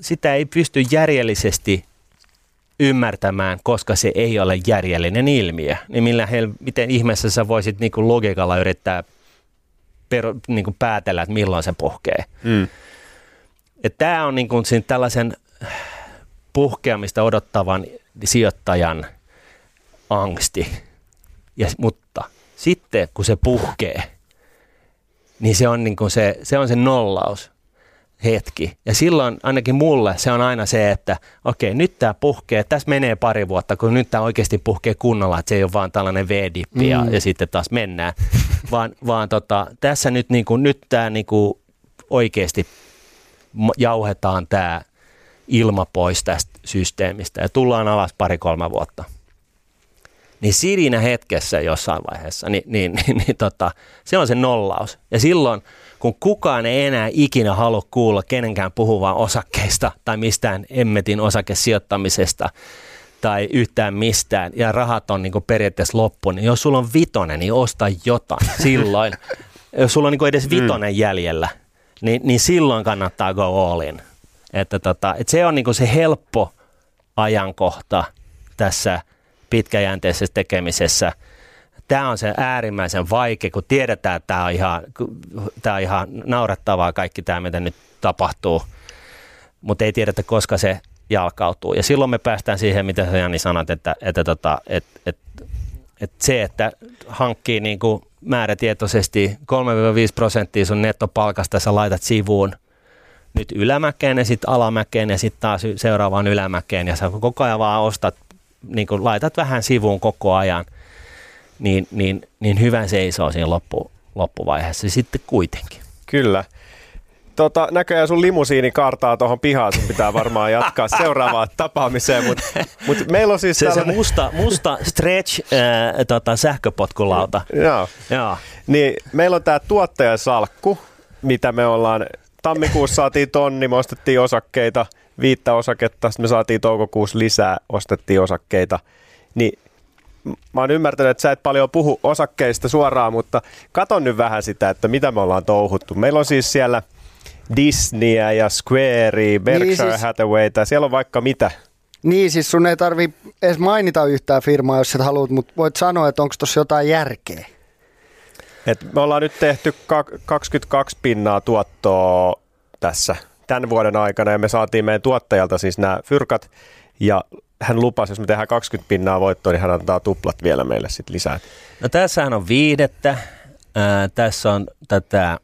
Sitä ei pysty järjellisesti ymmärtämään, koska se ei ole järjellinen ilmiö. Niin miten ihmeessä sä voisit niinku logiikalla yrittää niinku päätellä, että milloin se puhkee. Mm. Tämä on niinku tällaisen puhkeamista odottavan sijoittajan angsti. Mutta sitten, kun se puhkee, niin se on niinku se nollaus hetki. Ja silloin ainakin mulle se on aina se, että okei, nyt tämä puhkee, tässä menee 2 vuotta, kun nyt tämä oikeasti puhkee kunnolla, että se ei ole vaan tällainen V-dippi ja sitten taas mennään. vaan tässä nyt, niinku, nyt tämä niinku oikeasti jauhetaan tämä ilma pois tästä systeemistä ja tullaan alas 2-3 vuotta. Niin siinä hetkessä jossain vaiheessa, niin se on se nollaus. Ja silloin, kun kukaan ei enää ikinä halua kuulla kenenkään puhuvan osakkeista tai mistään emmetin osakesijoittamisesta tai yhtään mistään, ja rahat on niin kuin periaatteessa loppu, niin jos sulla on 5, niin osta jotain silloin. Jos sulla on niin kuin edes 5 jäljellä, niin silloin kannattaa go all in. Että se on niin kuin se helppo ajankohta tässä pitkäjänteisessä tekemisessä. Tämä on se äärimmäisen vaikea, kun tiedetään, että tämä on ihan naurettavaa kaikki tämä, mitä nyt tapahtuu, mutta ei tiedetä, koska se jalkautuu. Ja silloin me päästään siihen, mitä sä Jani sanot, että se, että hankkii niin kuin määrätietoisesti 3-5% sun nettopalkasta, sä laitat sivuun, nyt ylämäkeen ja sitten alamäkeen ja sitten taas seuraavaan ylämäkeen ja sä koko ajan vaan ostat, niin kun laitat vähän sivuun koko ajan, niin hyvän seisoo siinä loppuvaiheessa sitten kuitenkin. Kyllä. Näköjään sun limusiini kartaa tuohon pihaan, sun pitää varmaan jatkaa seuraavaan tapaamiseen, mutta meillä on siis se musta stretch sähköpotkulauta. Joo. Niin, meillä on tämä tuottajasalkku, mitä me ollaan, tammikuussa saatiin 1 000, me ostettiin osakkeita, 5 osaketta, sitten me saatiin toukokuussa lisää, ostettiin osakkeita. Niin, mä oon ymmärtänyt, että sä et paljon puhu osakkeista suoraan, mutta katon nyt vähän sitä, että mitä me ollaan touhuttu. Meillä on siis siellä Disneyä ja Squarea, Berkshire Hathawayta, siellä on vaikka mitä. Niin, siis sun ei tarvi edes mainita yhtään firmaa, jos et haluat, mutta voit sanoa, että onko tuossa jotain järkeä. Et me ollaan nyt tehty 22% tuottoa tässä tämän vuoden aikana, ja me saatiin meidän tuottajalta siis nämä fyrkat, ja hän lupasi, jos me tehdään 20% voittoa, niin hän antaa tuplat vielä meille sitten lisää. No tässähän on viihdettä. Tässä on tätä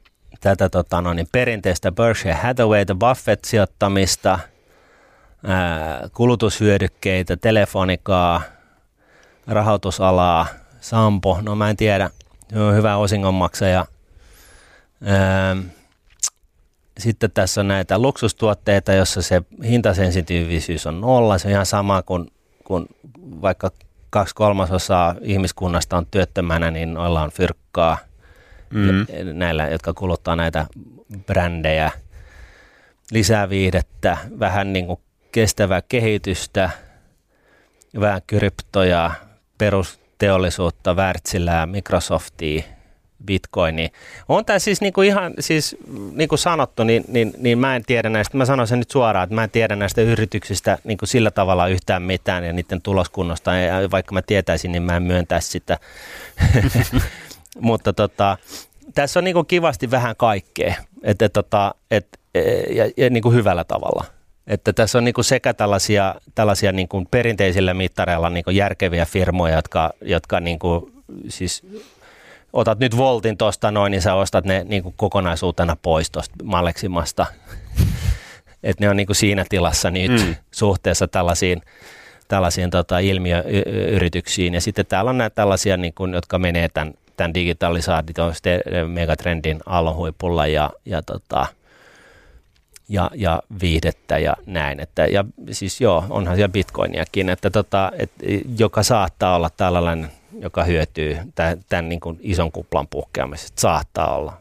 perinteistä Berkshire Hathawayta, Buffett-sijoittamista, kulutushyödykkeitä, telefonikaa, rahoitusalaa, Sampo, no mä en tiedä, hyvä osingonmaksaja. Sitten tässä on näitä luksustuotteita, jossa se hintasensitiivisyys on 0. Se on ihan sama kuin vaikka 2/3 ihmiskunnasta on työttömänä, niin noilla on fyrkkaa näillä, jotka kuluttaa näitä brändejä. Lisää viihdettä, vähän niin kuin kestävää kehitystä, vähän kryptoja, perusteollisuutta, Wärtsilää, Microsoftia, Bitcoinia. On tämä siis niinku ihan, siis niinku sanottu, niin mä en tiedä näistä, mä sanon sen nyt suoraan, että mä en tiedä näistä yrityksistä niinku sillä tavalla yhtään mitään ja niiden tuloskunnosta, ja vaikka mä tietäisin, niin mä en myöntäisi sitä. Mutta tässä on niinku kivasti vähän kaikkea, ja niinku hyvällä tavalla. Että tässä on niinku sekä tällaisia niinku perinteisillä mittareilla niinku järkeviä firmoja, jotka niinku, siis otat nyt voltin tuosta noin, niin sä ostat ne niinku kokonaisuutena pois tuosta Maleksimasta. Että ne on niinku siinä tilassa nyt suhteessa tällaisiin ilmiöyrityksiin. Ja sitten täällä on näitä tällaisia, niinku, jotka menee tämän digitalisaation megatrendin aallonhuipulla ja viihdettä ja näin. Että, ja siis joo, onhan siellä bitcoiniakin, että joka saattaa olla tällainen, joka hyötyy tämän niin kuin ison kuplan puhkeamisesta. Saattaa olla.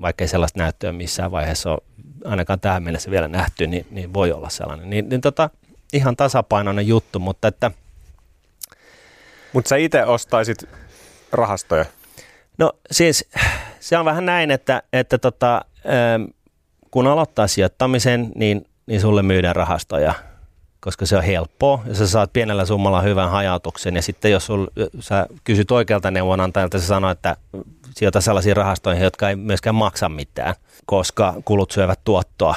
Vaikka ei sellaista näyttöä missään vaiheessa ole, ainakaan tähän mennessä vielä nähty, niin voi olla sellainen. Ihan tasapainoinen juttu, mutta että... Mutta sä itse ostaisit rahastoja? No siis se on vähän näin, että kun aloittaa sijoittamisen, niin sulle myydään rahastoja, koska se on helppoa ja sä saat pienellä summalla hyvän hajautuksen. Ja sitten jos sä kysyt oikealta neuvonantajalta, se sanoo, että sijoita sellaisiin rahastoihin, jotka ei myöskään maksa mitään, koska kulut syövät tuottoa.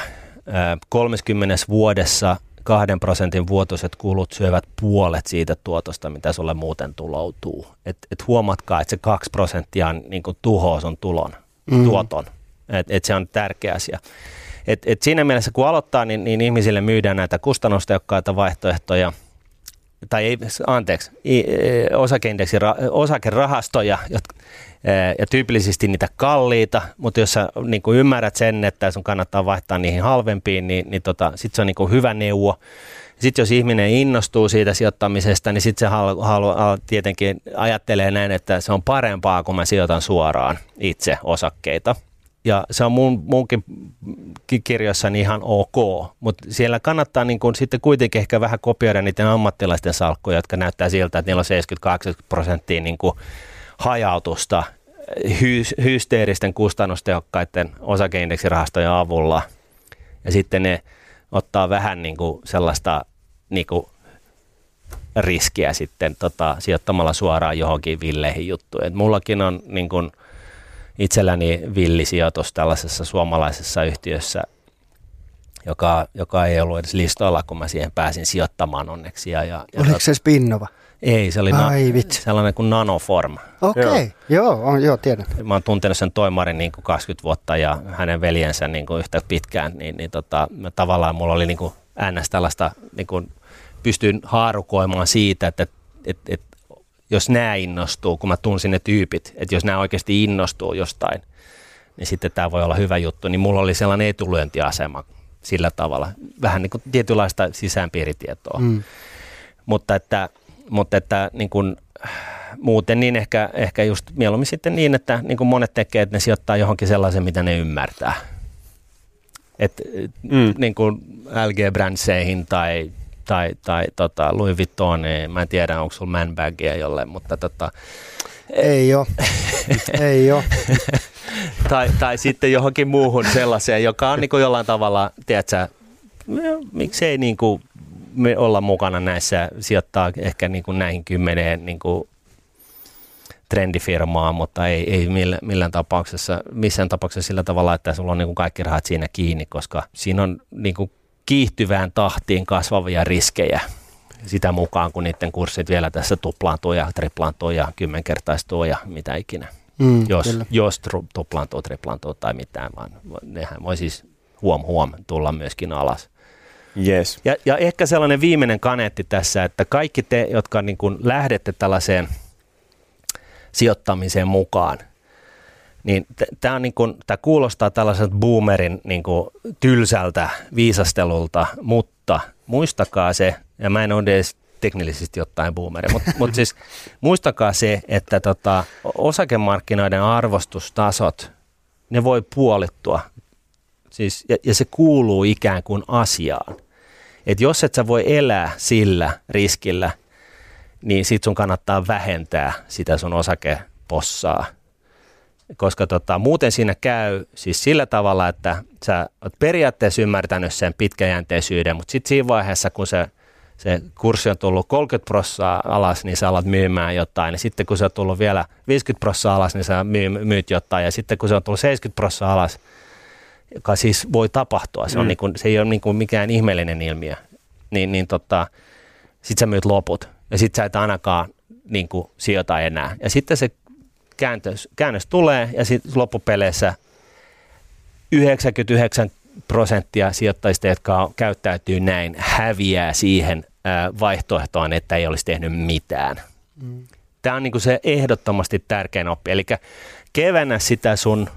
30 vuodessa 2% vuotuiset kulut syövät puolet siitä tuotosta, mitä sulle muuten tuloutuu. Et huomatkaa, että se 2% on, niin kuin tuhoaa sun tuoton. Että se on tärkeä asia. Et siinä mielessä, kun aloittaa, niin ihmisille myydään näitä kustannustehokkaita vaihtoehtoja, osakerahastoja ja tyypillisesti niitä kalliita, mutta jos sä niin kuin ymmärrät sen, että sun kannattaa vaihtaa niihin halvempiin, niin sitten se on niin kuin hyvä neuvo. Sitten jos ihminen innostuu siitä sijoittamisesta, niin sitten se haluaa tietenkin ajattelee näin, että se on parempaa, kun mä sijoitan suoraan itse osakkeita. Ja se on munkin kirjoissani ihan ok, mutta siellä kannattaa niin kun sitten kuitenkin ehkä vähän kopioida niiden ammattilaisten salkkuja, jotka näyttää siltä, että niillä on 70-80% niin kun hajautusta hysteeristen kustannustehokkaiden osakeindeksirahastojen avulla. Ja sitten ne ottaa vähän niin kun sellaista niin kun riskiä sitten sijoittamalla suoraan johonkin villeihin juttuun. Et mullakin on... Niin kun itselläni villisijoitus tällaisessa suomalaisessa yhtiössä, joka ei ollut edes listalla, kun mä siihen pääsin sijoittamaan onneksi. Oliko se Spinnova? Ei, se oli sellainen kuin Nanoforma. Okei, okay. Joo, tiedän. Mä oon tuntenut sen toimarin niin kuin 20 vuotta ja hänen veljensä niin kuin yhtä pitkään, niin tavallaan mulla oli niin kuin ns. Tällaista, niin kuin pystyin haarukoimaan siitä, että jos nämä innostuu, kun mä tunsin ne tyypit, että jos nämä oikeasti innostuu jostain, niin sitten tämä voi olla hyvä juttu. Niin mulla oli sellainen etulyöntiasema sillä tavalla. Vähän niin kuin tietynlaista sisäänpiiritietoa. Mutta että niin kuin muuten niin ehkä just mieluummin sitten niin, että niin kuin monet tekee, että ne sijoittaa johonkin sellaisen, mitä ne ymmärtää. Että niin kuin LG-brändseihin tai Louis Vuitton, niin mä en tiedä, onko sulla manbagia jolleen, mutta Ei oo. tai sitten johonkin muuhun sellaiseen, joka on niin kuin jollain tavalla, tiedätkö, miksei niin kuin me olla mukana näissä, sijoittaa ehkä niin kuin näihin 10 niin kuin trendifirmaa, mutta ei missään tapauksessa sillä tavalla, että sulla on niin kuin kaikki rahat siinä kiinni, koska siinä on niin kuin kiihtyvään tahtiin kasvavia riskejä sitä mukaan, kun niiden kurssit vielä tässä tuplaantuu ja triplaantuu ja 10-kertaistuu ja mitä ikinä. Jos tuplaantuu, triplaantuu tai mitään, vaan nehän voi siis huom tulla myöskin alas. Yes. Ja ehkä sellainen viimeinen kaneetti tässä, että kaikki te, jotka niin kuin lähdette tällaiseen sijoittamiseen mukaan, niin tämä niin kuulostaa tällaiselta boomerin niin tylsältä viisastelulta, mutta muistakaa se, ja mä en ole edes teknillisesti ottaen boomeri, mutta siis muistakaa se, että osakemarkkinoiden arvostustasot, ne voi puolittua, siis, ja se kuuluu ikään kuin asiaan. Et jos et sä voi elää sillä riskillä, niin sit sun kannattaa vähentää sitä sun osakepossaa. Koska muuten siinä käy siis sillä tavalla, että sä oot periaatteessa ymmärtänyt sen pitkäjänteisyyden, mutta sitten siinä vaiheessa, kun se kurssi on tullut 30% alas, niin sä alat myymään jotain. Ja sitten kun se on tullut vielä 50% alas, niin sä myyt jotain. Ja sitten kun se on tullut 70% alas, joka siis voi tapahtua, se on se ei ole mikään ihmeellinen ilmiö, niin sit sä myyt loput. Ja sit sä et ainakaan sijoita enää. Ja sitten se käännös tulee ja sitten loppupeleissä 99% sijoittajista, jotka käyttäytyy näin, häviää siihen vaihtoehtoon, että ei olisi tehnyt mitään. Mm. Tämä on se ehdottomasti tärkein oppi. Eli kevennä sitä sun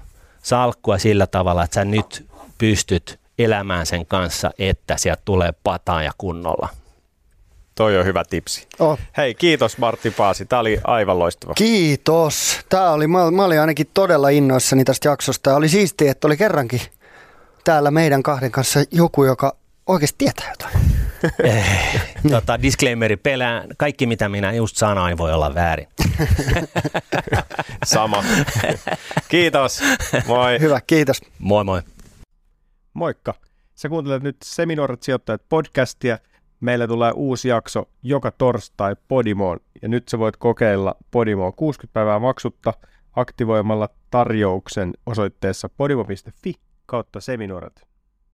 salkkua sillä tavalla, että sä nyt pystyt elämään sen kanssa, että sieltä tulee pataan ja kunnolla. Toi on hyvä tipsi. Oh. Hei, kiitos Martin Paasi. Tämä oli aivan loistava. Kiitos. Mä olin ainakin todella innoissani tästä jaksosta. Ja oli siistiä, että oli kerrankin täällä meidän kahden kanssa joku, joka oikeasti tietää jotain. Disclaimeri pelään. Kaikki, mitä minä just sanoin, voi olla väärin. Sama. Kiitos. Moi. Hyvä, kiitos. Moi moi. Moikka. Sä kuuntelet nyt Seminuoret sijoittajat podcastia. Meillä tulee uusi jakso joka torstai Podimoon. Ja nyt sä voit kokeilla Podimoa 60 päivää maksutta aktivoimalla tarjouksen osoitteessa podimo.fi/seminuoret.